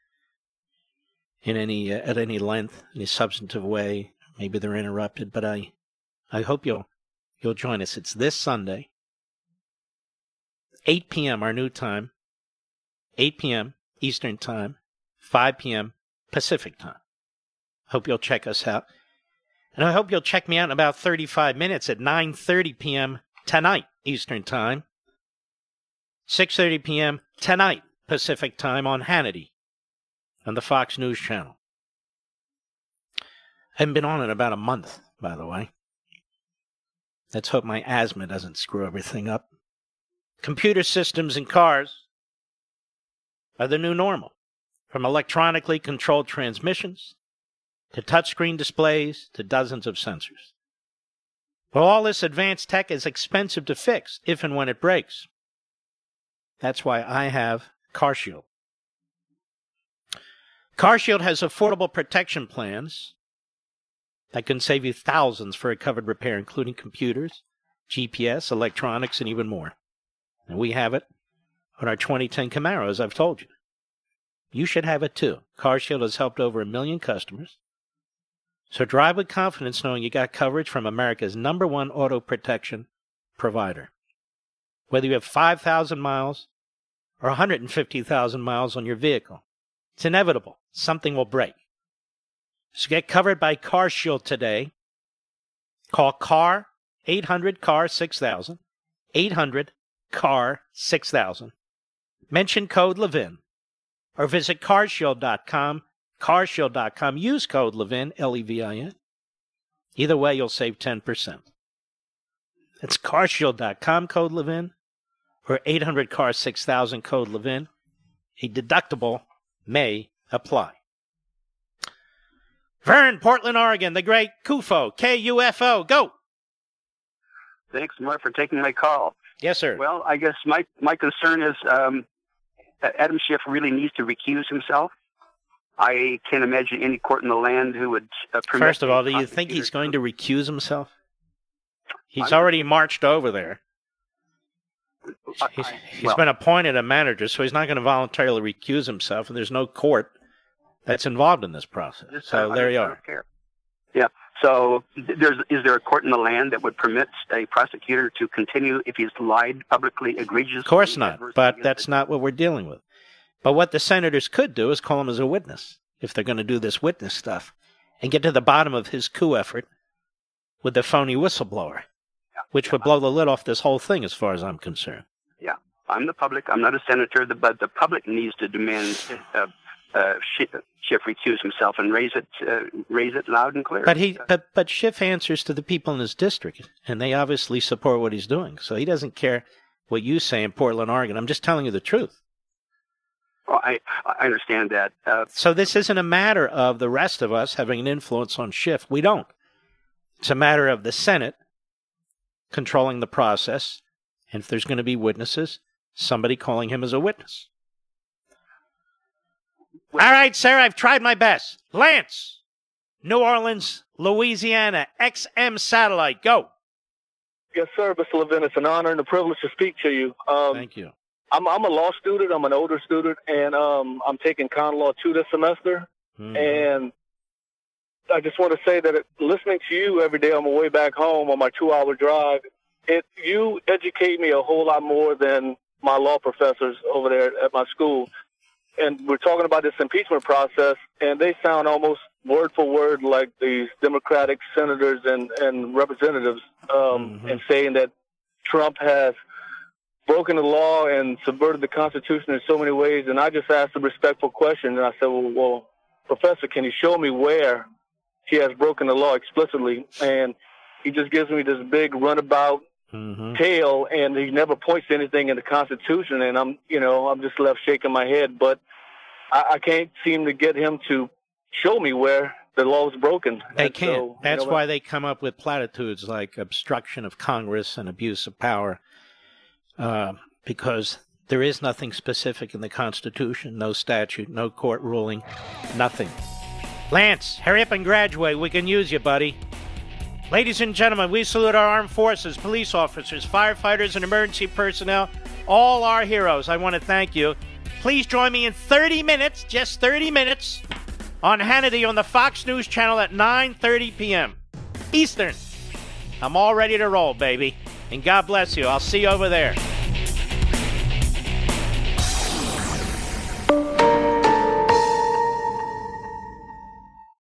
in any uh, at any length, any substantive way. Maybe they're interrupted, but I, I hope you'll, you'll join us. It's this Sunday, eight p.m. our new time, eight p.m. Eastern Time, five p.m. Pacific Time. Hope you'll check us out. And I hope you'll check me out in about thirty-five minutes at nine thirty p.m. tonight Eastern Time, six thirty p.m. tonight Pacific Time on Hannity on the Fox News Channel. I haven't been on in about a month, by the way. Let's hope my asthma doesn't screw everything up. Computer systems and cars are the new normal, from electronically controlled transmissions to touchscreen displays to dozens of sensors. But all this advanced tech is expensive to fix if and when it breaks. That's why I have CarShield. CarShield has affordable protection plans that can save you thousands for a covered repair, including computers, G P S, electronics, and even more. And we have it on our twenty ten Camaro, as I've told you. You should have it too. CarShield has helped over a million customers. So drive with confidence knowing you got coverage from America's number one auto protection provider. Whether you have five thousand miles or one hundred fifty thousand miles on your vehicle, it's inevitable. Something will break. So get covered by CarShield today. Call C A R, eight hundred C A R six thousand, eight hundred C A R six thousand. Mention code Levin or visit carshield dot com, carshield dot com. Use code Levin, L E V I N. Either way, you'll save ten percent. That's carshield dot com, code Levin, or eight hundred C A R six thousand, code Levin. A deductible may apply. Vern, Portland, Oregon, the great K U F O, K U F O, go! Thanks, Mark, for taking my call. Yes, sir. Well, I guess my, my concern is um, Adam Schiff really needs to recuse himself. I can't imagine any court in the land who would uh, permit. First of all, do you think he's going to recuse himself? He's I'm, already marched over there. I, he's I, he's well, been appointed a manager, so he's not going to voluntarily recuse himself, and there's no court that's involved in this process. Just, so I, there I, you I are. Care. Yeah. So there's, is there a court in the land that would permit a prosecutor to continue if he's lied publicly, egregiously? Of course not, but that's not what we're dealing with. But what the senators could do is call him as a witness, if they're going to do this witness stuff, and get to the bottom of his coup effort with the phony whistleblower, yeah, which yeah, would blow the lid off this whole thing as far as I'm concerned. Yeah, I'm the public. I'm not a senator, but the public needs to demand... Uh, Uh, Schiff recused himself and raise it, uh, raise it loud and clear. But he, but but Schiff answers to the people in his district, and they obviously support what he's doing. So he doesn't care what you say in Portland, Oregon. I'm just telling you the truth. Well, I I understand that. Uh, so this isn't a matter of the rest of us having an influence on Schiff. We don't. It's a matter of the Senate controlling the process, and if there's going to be witnesses, somebody calling him as a witness. All right, sir, I've tried my best. Lance, New Orleans, Louisiana, X M Satellite, go. Yes, sir, Mister Levin, it's an honor and a privilege to speak to you. Um, Thank you. I'm, I'm a law student. I'm an older student, and um, I'm taking con law two this semester. Mm-hmm. And I just want to say that it, listening to you every day on my way back home on my two-hour drive, it you educate me a whole lot more than my law professors over there at my school. And we're talking about this impeachment process, and they sound almost word for word like these Democratic senators and, and representatives um, mm-hmm. and saying that Trump has broken the law and subverted the Constitution in so many ways. And I just asked a respectful question, and I said, well, well, Professor, can you show me where he has broken the law explicitly? And he just gives me this big runabout Mm-hmm. tale, and he never points to anything in the Constitution, and I'm, you know, I'm just left shaking my head. But I, I can't seem to get him to show me where the law is broken. They and can't. So, That's you know, why they come up with platitudes like obstruction of Congress and abuse of power, uh, because there is nothing specific in the Constitution, no statute, no court ruling, nothing. Lance, hurry up and graduate. We can use you, buddy. Ladies and gentlemen, we salute our armed forces, police officers, firefighters, and emergency personnel, all our heroes. I want to thank you. Please join me in thirty minutes, just thirty minutes, on Hannity on the Fox News Channel at nine thirty p.m. Eastern. I'm all ready to roll, baby. And God bless you. I'll see you over there.